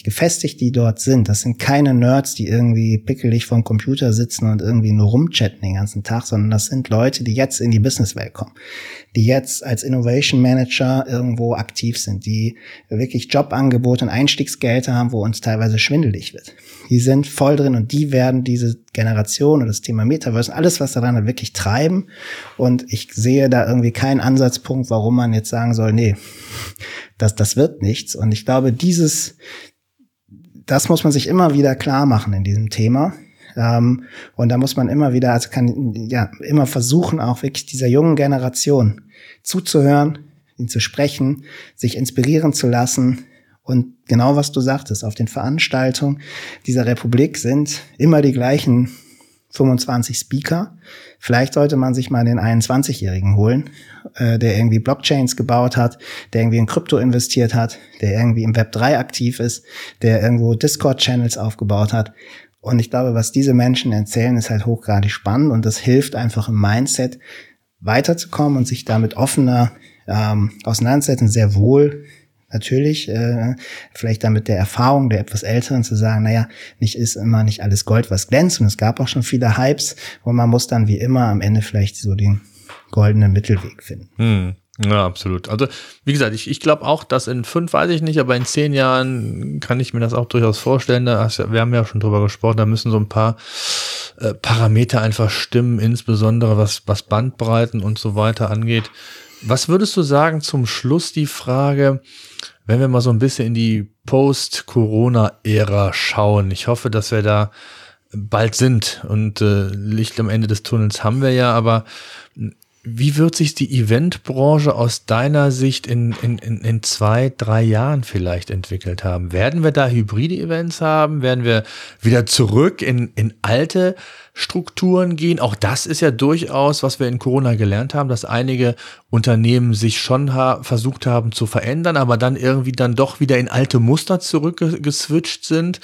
gefestigt die dort sind, das sind keine Nerds, die irgendwie pickelig vorm Computer sitzen und irgendwie nur rumchatten den ganzen Tag, sondern das sind Leute, die jetzt in die Businesswelt kommen, die jetzt als Innovation Manager irgendwo aktiv sind, die wirklich Jobangebote und Einstiegsgelder haben, wo uns teilweise schwindelig wird. Die sind voll drin, und die werden diese Generation und das Thema Metaverse, alles was daran hat, wirklich treiben, und ich sehe da irgendwie keinen Ansatzpunkt, warum man jetzt sagen soll, nee, das wird nichts. Und ich glaube, das muss man sich immer wieder klar machen in diesem Thema. Und da muss man immer wieder, immer versuchen, auch wirklich dieser jungen Generation zuzuhören, ihnen zu sprechen, sich inspirieren zu lassen. Und genau was du sagtest, auf den Veranstaltungen dieser Republik sind immer die gleichen 25 Speaker. Vielleicht sollte man sich mal den 21-Jährigen holen, der irgendwie Blockchains gebaut hat, der irgendwie in Krypto investiert hat, der irgendwie im Web3 aktiv ist, der irgendwo Discord-Channels aufgebaut hat. Und ich glaube, was diese Menschen erzählen, ist halt hochgradig spannend, und das hilft einfach im Mindset weiterzukommen und sich damit offener auseinandersetzen, sehr wohl. Natürlich, vielleicht dann mit der Erfahrung der etwas Älteren zu sagen, naja, nicht alles Gold, was glänzt. Und es gab auch schon viele Hypes, wo man muss dann wie immer am Ende vielleicht so den goldenen Mittelweg finden. Ja, absolut. Also, wie gesagt, ich glaube auch, dass in 5, weiß ich nicht, aber in 10 Jahren kann ich mir das auch durchaus vorstellen. Wir haben ja schon drüber gesprochen, da müssen so ein paar Parameter einfach stimmen, insbesondere was Bandbreiten und so weiter angeht. Was würdest du sagen, zum Schluss die Frage, wenn wir mal so ein bisschen in die Post-Corona-Ära schauen? Ich hoffe, dass wir da bald sind, und Licht am Ende des Tunnels haben wir ja, aber wie wird sich die Eventbranche aus deiner Sicht in 2-3 Jahren vielleicht entwickelt haben? Werden wir da hybride Events haben? Werden wir wieder zurück in alte Strukturen gehen? Auch das ist ja durchaus, was wir in Corona gelernt haben, dass einige Unternehmen sich schon versucht haben zu verändern, aber dann doch wieder in alte Muster zurückgeswitcht sind.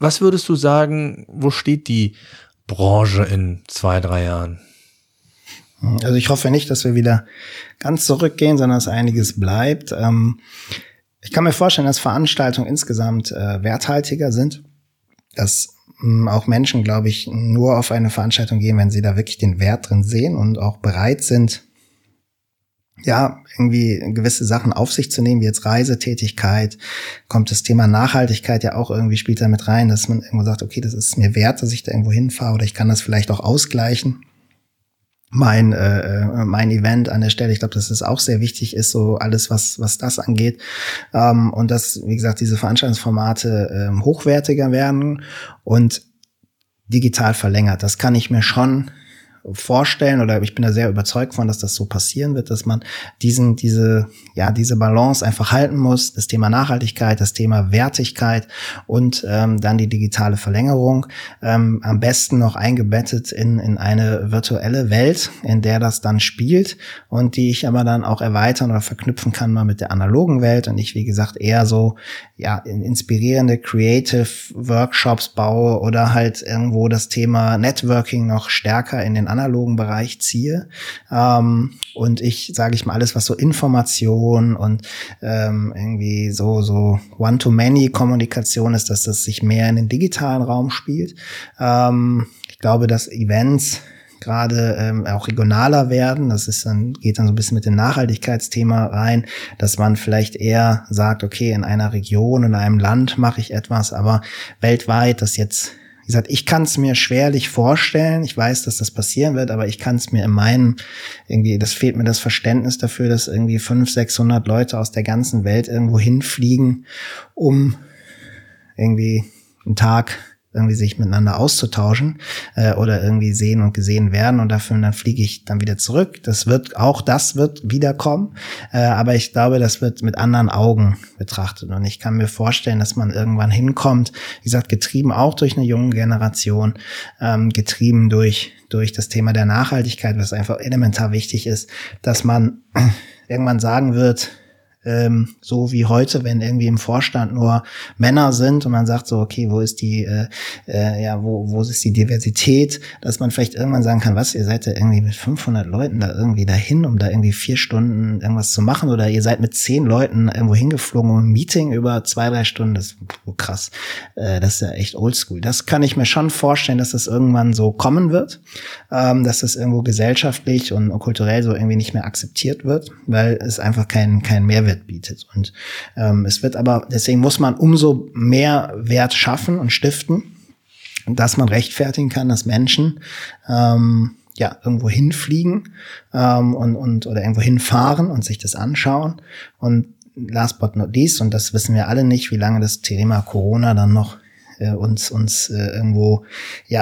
Was würdest du sagen, wo steht die Branche in 2-3 Jahren? Also ich hoffe nicht, dass wir wieder ganz zurückgehen, sondern dass einiges bleibt. Ich kann mir vorstellen, dass Veranstaltungen insgesamt werthaltiger sind, dass auch Menschen, glaube ich, nur auf eine Veranstaltung gehen, wenn sie da wirklich den Wert drin sehen und auch bereit sind, ja, irgendwie gewisse Sachen auf sich zu nehmen, wie jetzt Reisetätigkeit, kommt das Thema Nachhaltigkeit ja auch irgendwie, spielt da mit rein, dass man irgendwo sagt, okay, das ist mir wert, dass ich da irgendwo hinfahre, oder ich kann das vielleicht auch ausgleichen. Mein Event an der Stelle, ich glaube, dass das auch sehr wichtig ist, so alles, was das angeht. Und dass, wie gesagt, diese Veranstaltungsformate hochwertiger werden und digital verlängert. Das kann ich mir schon vorstellen, oder ich bin da sehr überzeugt von, dass das so passieren wird, dass man diese Balance einfach halten muss, das Thema Nachhaltigkeit, das Thema Wertigkeit und dann die digitale Verlängerung, am besten noch eingebettet in eine virtuelle Welt, in der das dann spielt und die ich aber dann auch erweitern oder verknüpfen kann mal mit der analogen Welt und ich, wie gesagt, eher so inspirierende Creative Workshops baue oder halt irgendwo das Thema Networking noch stärker in den analogen Bereich ziehe. Und ich, sage ich mal, alles, was so Information und irgendwie so One-to-Many-Kommunikation ist, dass das sich mehr in den digitalen Raum spielt. Ich glaube, dass Events gerade auch regionaler werden, das ist dann, geht dann so ein bisschen mit dem Nachhaltigkeitsthema rein, dass man vielleicht eher sagt, okay, in einer Region, in einem Land mache ich etwas, aber weltweit das jetzt, wie gesagt, ich kann es mir schwerlich vorstellen, ich weiß, dass das passieren wird, aber ich kann es mir in meinem, irgendwie, das fehlt mir das Verständnis dafür, dass irgendwie 500-600 Leute aus der ganzen Welt irgendwo hinfliegen, um irgendwie einen Tag irgendwie sich miteinander auszutauschen oder irgendwie sehen und gesehen werden und dafür, und dann fliege ich dann wieder zurück. Das wird wiederkommen, aber ich glaube, das wird mit anderen Augen betrachtet und ich kann mir vorstellen, dass man irgendwann hinkommt, wie gesagt, getrieben auch durch eine junge Generation, getrieben durch das Thema der Nachhaltigkeit, was einfach elementar wichtig ist, dass man irgendwann sagen wird, so wie heute, wenn irgendwie im Vorstand nur Männer sind und man sagt so, okay, wo ist die, wo ist die Diversität, dass man vielleicht irgendwann sagen kann, was, ihr seid ja irgendwie mit 500 Leuten da irgendwie dahin, um da irgendwie 4 Stunden irgendwas zu machen, oder ihr seid mit 10 Leuten irgendwo hingeflogen, um ein Meeting über 2-3 Stunden, das ist krass, das ist ja echt oldschool. Das kann ich mir schon vorstellen, dass das irgendwann so kommen wird, dass das irgendwo gesellschaftlich und kulturell so irgendwie nicht mehr akzeptiert wird, weil es einfach kein Mehrwert bietet. Und es wird aber, deswegen muss man umso mehr Wert schaffen und stiften, dass man rechtfertigen kann, dass Menschen irgendwo hinfliegen oder irgendwo hinfahren und sich das anschauen. Und last but not least, und das wissen wir alle nicht, wie lange das Thema Corona dann noch uns irgendwo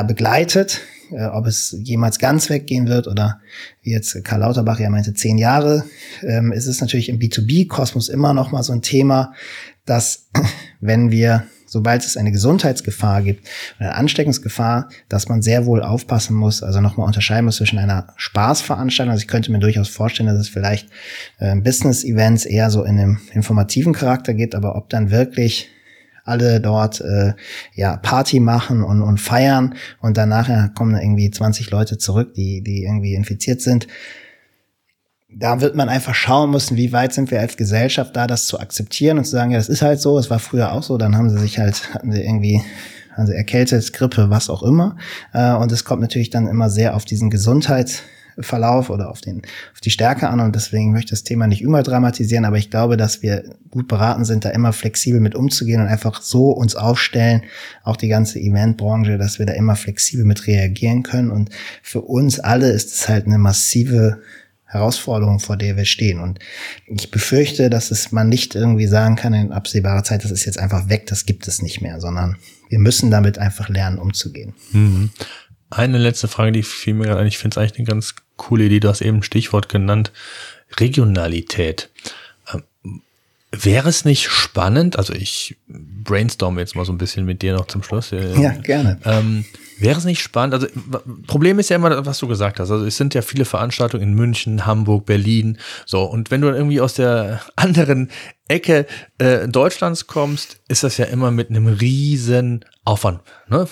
begleitet, ob es jemals ganz weggehen wird oder wie jetzt Karl Lauterbach ja meinte, 10 Jahre, ist es natürlich im B2B-Kosmos immer noch mal so ein Thema, dass wenn wir, sobald es eine Gesundheitsgefahr gibt, eine Ansteckungsgefahr, dass man sehr wohl aufpassen muss, also nochmal unterscheiden muss zwischen einer Spaßveranstaltung, also ich könnte mir durchaus vorstellen, dass es vielleicht Business-Events eher so in dem informativen Charakter geht, aber ob dann wirklich alle dort Party machen und feiern und danach kommen irgendwie 20 Leute zurück, die irgendwie infiziert sind. Da wird man einfach schauen müssen, wie weit sind wir als Gesellschaft da, das zu akzeptieren und zu sagen, ja, das ist halt so, es war früher auch so, dann hatten sie erkältet, Grippe, was auch immer. Und es kommt natürlich dann immer sehr auf diesen Gesundheitsverlauf oder auf die Stärke an, und deswegen möchte ich das Thema nicht immer dramatisieren, aber ich glaube, dass wir gut beraten sind, da immer flexibel mit umzugehen und einfach so uns aufstellen, auch die ganze Eventbranche, dass wir da immer flexibel mit reagieren können, und für uns alle ist es halt eine massive Herausforderung, vor der wir stehen, und ich befürchte, dass es man nicht irgendwie sagen kann in absehbarer Zeit, das ist jetzt einfach weg, das gibt es nicht mehr, sondern wir müssen damit einfach lernen, umzugehen. Mhm. Eine letzte Frage, die fiel mir gerade ein. Ich finde es eigentlich eine ganz coole Idee. Du hast eben ein Stichwort genannt, Regionalität. Wäre es nicht spannend, also ich brainstorme jetzt mal so ein bisschen mit dir noch zum Schluss. Ja, gerne. Wäre es nicht spannend, also Problem ist ja immer, was du gesagt hast, also es sind ja viele Veranstaltungen in München, Hamburg, Berlin, so, und wenn du dann irgendwie aus der anderen Ecke Deutschlands kommst, ist das ja immer mit einem riesen Aufwand, ne,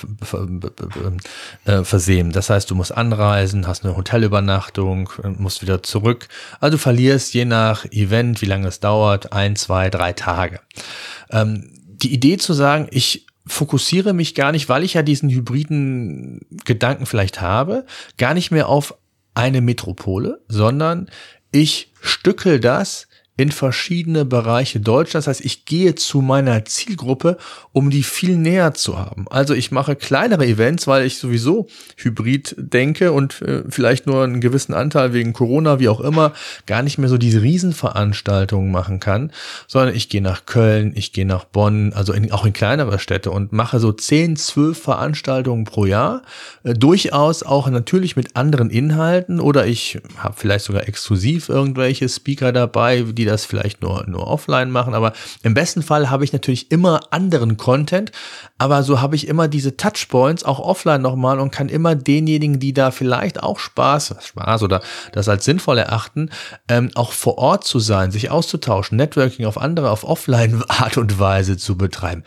versehen. Das heißt, du musst anreisen, hast eine Hotelübernachtung, musst wieder zurück. Also du verlierst je nach Event, wie lange es dauert, 1, 2, 3 Tage. Die Idee zu sagen, ich fokussiere mich gar nicht, weil ich ja diesen hybriden Gedanken vielleicht habe, gar nicht mehr auf eine Metropole, sondern ich stückel das in verschiedene Bereiche Deutschlands. Das heißt, ich gehe zu meiner Zielgruppe, um die viel näher zu haben. Also ich mache kleinere Events, weil ich sowieso hybrid denke und vielleicht nur einen gewissen Anteil wegen Corona, wie auch immer, gar nicht mehr so diese Riesenveranstaltungen machen kann, sondern ich gehe nach Köln, ich gehe nach Bonn, also auch in kleinere Städte und mache so 10-12 Veranstaltungen pro Jahr, durchaus auch natürlich mit anderen Inhalten oder ich habe vielleicht sogar exklusiv irgendwelche Speaker dabei, die das vielleicht nur offline machen, aber im besten Fall habe ich natürlich immer anderen Content, aber so habe ich immer diese Touchpoints auch offline nochmal und kann immer denjenigen, die da vielleicht auch Spaß oder das als sinnvoll erachten, auch vor Ort zu sein, sich auszutauschen, Networking auf offline Art und Weise zu betreiben.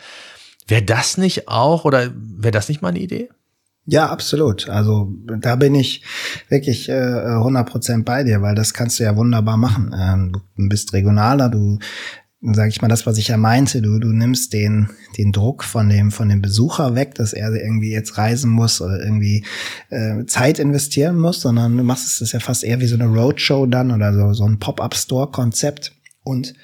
Wäre das nicht mal eine Idee? Ja, absolut. Also da bin ich wirklich 100% bei dir, weil das kannst du ja wunderbar machen. Du bist regionaler, du, sag ich mal, das, was ich ja meinte, du nimmst den Druck von dem Besucher weg, dass er irgendwie jetzt reisen muss oder irgendwie Zeit investieren muss, sondern du machst es ja fast eher wie so eine Roadshow dann oder so ein Pop-up-Store-Konzept und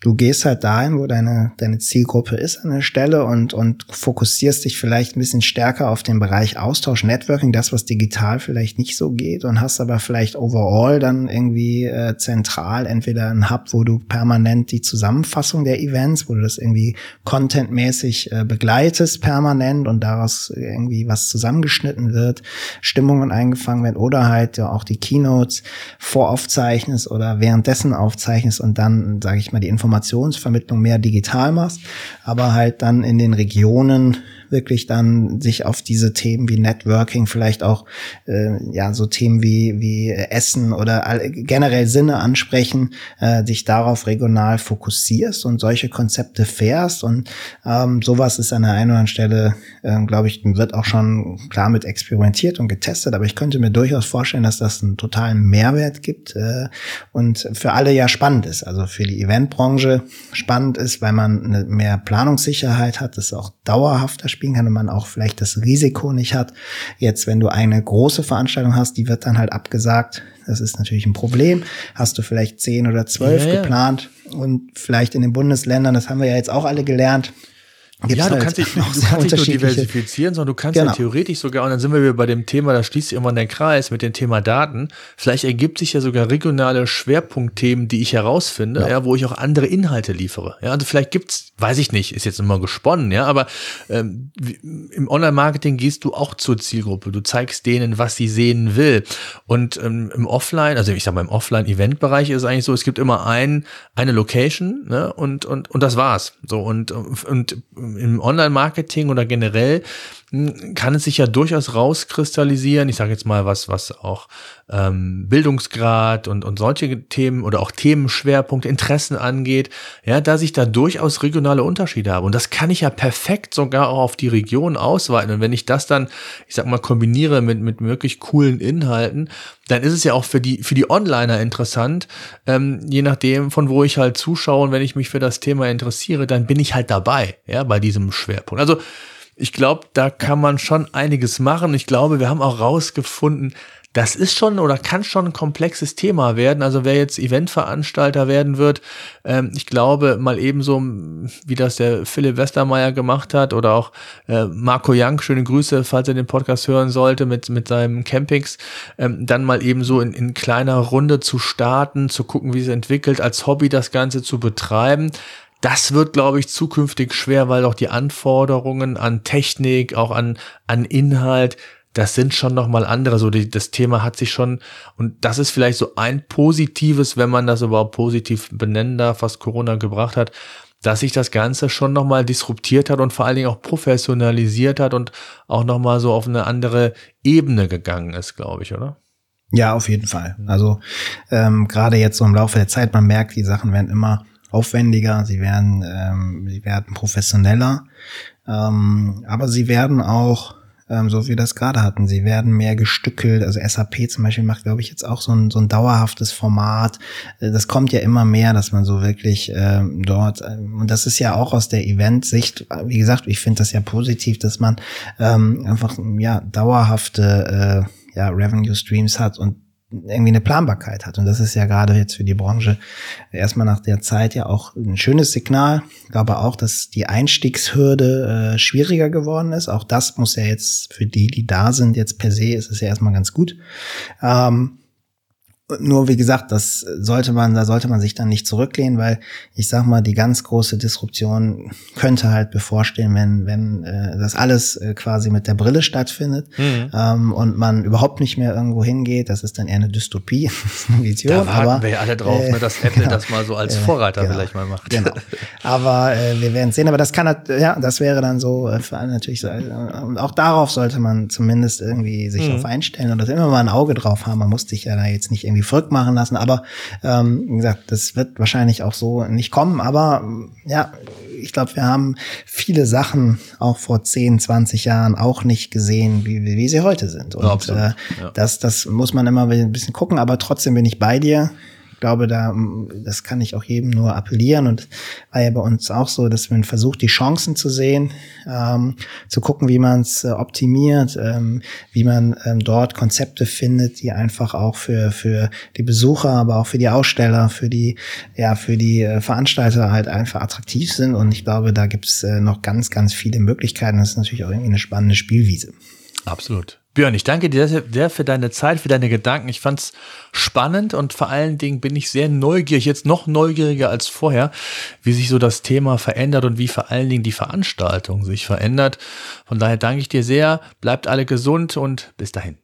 du gehst halt dahin, wo deine Zielgruppe ist an der Stelle und fokussierst dich vielleicht ein bisschen stärker auf den Bereich Austausch, Networking, das, was digital vielleicht nicht so geht und hast aber vielleicht overall dann irgendwie zentral entweder einen Hub, wo du permanent die Zusammenfassung der Events, wo du das irgendwie contentmäßig begleitest permanent und daraus irgendwie was zusammengeschnitten wird, Stimmungen eingefangen werden oder halt ja auch die Keynotes voraufzeichnest oder währenddessen aufzeichnest und dann, sage ich mal, die Informationsvermittlung mehr digital machst, aber halt dann in den Regionen wirklich dann sich auf diese Themen wie Networking, vielleicht auch so Themen wie Essen oder generell Sinne ansprechen, dich darauf regional fokussierst und solche Konzepte fährst und sowas ist an der einen oder anderen Stelle, glaube ich, wird auch schon klar mit experimentiert und getestet, aber ich könnte mir durchaus vorstellen, dass das einen totalen Mehrwert gibt und für alle ja spannend ist, also für die Eventbranche spannend ist, weil man eine mehr Planungssicherheit hat, das ist auch dauerhafter kann und man auch vielleicht das Risiko nicht hat. Jetzt, wenn du eine große Veranstaltung hast, die wird dann halt abgesagt. Das ist natürlich ein Problem. Hast du vielleicht 10 oder 12 geplant und vielleicht in den Bundesländern, das haben wir ja jetzt auch alle gelernt, ja, du kannst dich nur diversifizieren, sondern du kannst ja theoretisch sogar, und dann sind wir wieder bei dem Thema, da schließt sich irgendwann der Kreis mit dem Thema Daten, vielleicht ergibt sich ja sogar regionale Schwerpunktthemen, die ich herausfinde, wo ich auch andere Inhalte liefere. Ja, also vielleicht gibt's, weiß ich nicht, ist jetzt immer gesponnen, aber im Online-Marketing gehst du auch zur Zielgruppe, du zeigst denen, was sie sehen will. Und im Offline, also ich sag mal im Offline-Event-Bereich ist es eigentlich so, es gibt immer eine Location, ne, und das war's. So, und im Online-Marketing oder generell kann es sich ja durchaus rauskristallisieren. Ich sage jetzt mal was auch Bildungsgrad und solche Themen oder auch Themenschwerpunkte, Interessen angeht, ja, dass ich da durchaus regionale Unterschiede habe. Und das kann ich ja perfekt sogar auch auf die Region ausweiten. Und wenn ich das dann, ich sag mal, kombiniere mit wirklich coolen Inhalten, dann ist es ja auch für die Onliner interessant, je nachdem, von wo ich halt zuschaue. Und wenn ich mich für das Thema interessiere, dann bin ich halt dabei, ja, bei diesem Schwerpunkt. Also ich glaube, da kann man schon einiges machen. Ich glaube, wir haben auch rausgefunden, das ist schon oder kann schon ein komplexes Thema werden. Also wer jetzt Eventveranstalter werden wird, ich glaube mal ebenso, wie das der Philipp Westermeier gemacht hat oder auch Marco Young, schöne Grüße, falls er den Podcast hören sollte, mit seinem Campings, dann mal ebenso in kleiner Runde zu starten, zu gucken, wie es entwickelt, als Hobby das Ganze zu betreiben. Das wird, glaube ich, zukünftig schwer, weil auch die Anforderungen an Technik, auch an Inhalt, das sind schon nochmal andere. So, das Thema hat sich schon, und das ist vielleicht so ein positives, wenn man das überhaupt positiv benennen darf, was Corona gebracht hat, dass sich das Ganze schon nochmal disruptiert hat und vor allen Dingen auch professionalisiert hat und auch nochmal so auf eine andere Ebene gegangen ist, glaube ich, oder? Ja, auf jeden Fall. Also gerade jetzt so im Laufe der Zeit, man merkt, die Sachen werden immer aufwendiger, sie werden professioneller, aber sie werden auch, so wie wir das gerade hatten, sie werden mehr gestückelt, also SAP zum Beispiel macht, glaube ich, jetzt auch so ein dauerhaftes Format, das kommt ja immer mehr, dass man so wirklich dort, und das ist ja auch aus der Event-Sicht, wie gesagt, ich finde das ja positiv, dass man einfach dauerhafte Revenue-Streams hat und irgendwie eine Planbarkeit hat. Und das ist ja gerade jetzt für die Branche erstmal nach der Zeit ja auch ein schönes Signal. Ich glaube auch, dass die Einstiegshürde schwieriger geworden ist. Auch das muss ja jetzt für die, die da sind, jetzt per se, ist es ja erstmal ganz gut. Nur wie gesagt, da sollte man sich dann nicht zurücklehnen, weil ich sag mal, die ganz große Disruption könnte halt bevorstehen, wenn das alles quasi mit der Brille stattfindet, und man überhaupt nicht mehr irgendwo hingeht. Das ist dann eher eine Dystopie, eine Vision. Da warten wir ja alle drauf, dass Apple das mal so als Vorreiter vielleicht mal macht. Genau. Aber wir werden sehen. Aber das kann das wäre dann so für alle natürlich so. Und auch darauf sollte man zumindest irgendwie sich drauf einstellen und das immer mal ein Auge drauf haben. Man muss sich ja da jetzt nicht irgendwie verrückt machen lassen, aber wie gesagt, das wird wahrscheinlich auch so nicht kommen, aber ja, ich glaube, wir haben viele Sachen auch vor 10, 20 Jahren auch nicht gesehen, wie sie heute sind, und das muss man immer ein bisschen gucken, aber trotzdem bin ich bei dir. Ich glaube, das kann ich auch jedem nur appellieren, und war ja bei uns auch so, dass man versucht, die Chancen zu sehen, zu gucken, wie man es optimiert, wie man dort Konzepte findet, die einfach auch für die Besucher, aber auch für die Aussteller, für die Veranstalter halt einfach attraktiv sind, und ich glaube, da gibt's noch ganz, ganz viele Möglichkeiten. Das ist natürlich auch irgendwie eine spannende Spielwiese. Absolut. Björn, ich danke dir sehr für deine Zeit, für deine Gedanken. Ich fand's spannend und vor allen Dingen bin ich sehr neugierig, jetzt noch neugieriger als vorher, wie sich so das Thema verändert und wie vor allen Dingen die Veranstaltung sich verändert. Von daher danke ich dir sehr, bleibt alle gesund und bis dahin.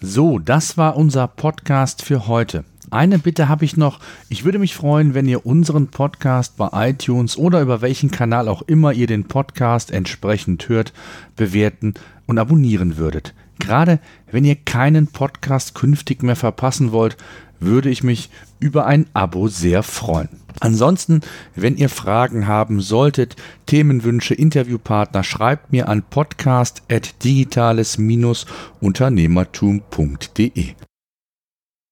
So, das war unser Podcast für heute. Eine Bitte habe ich noch. Ich würde mich freuen, wenn ihr unseren Podcast bei iTunes oder über welchen Kanal auch immer ihr den Podcast entsprechend hört, bewerten und abonnieren würdet. Gerade wenn ihr keinen Podcast künftig mehr verpassen wollt, würde ich mich über ein Abo sehr freuen. Ansonsten, wenn ihr Fragen haben solltet, Themenwünsche, Interviewpartner, schreibt mir an podcast@digitales-unternehmertum.de.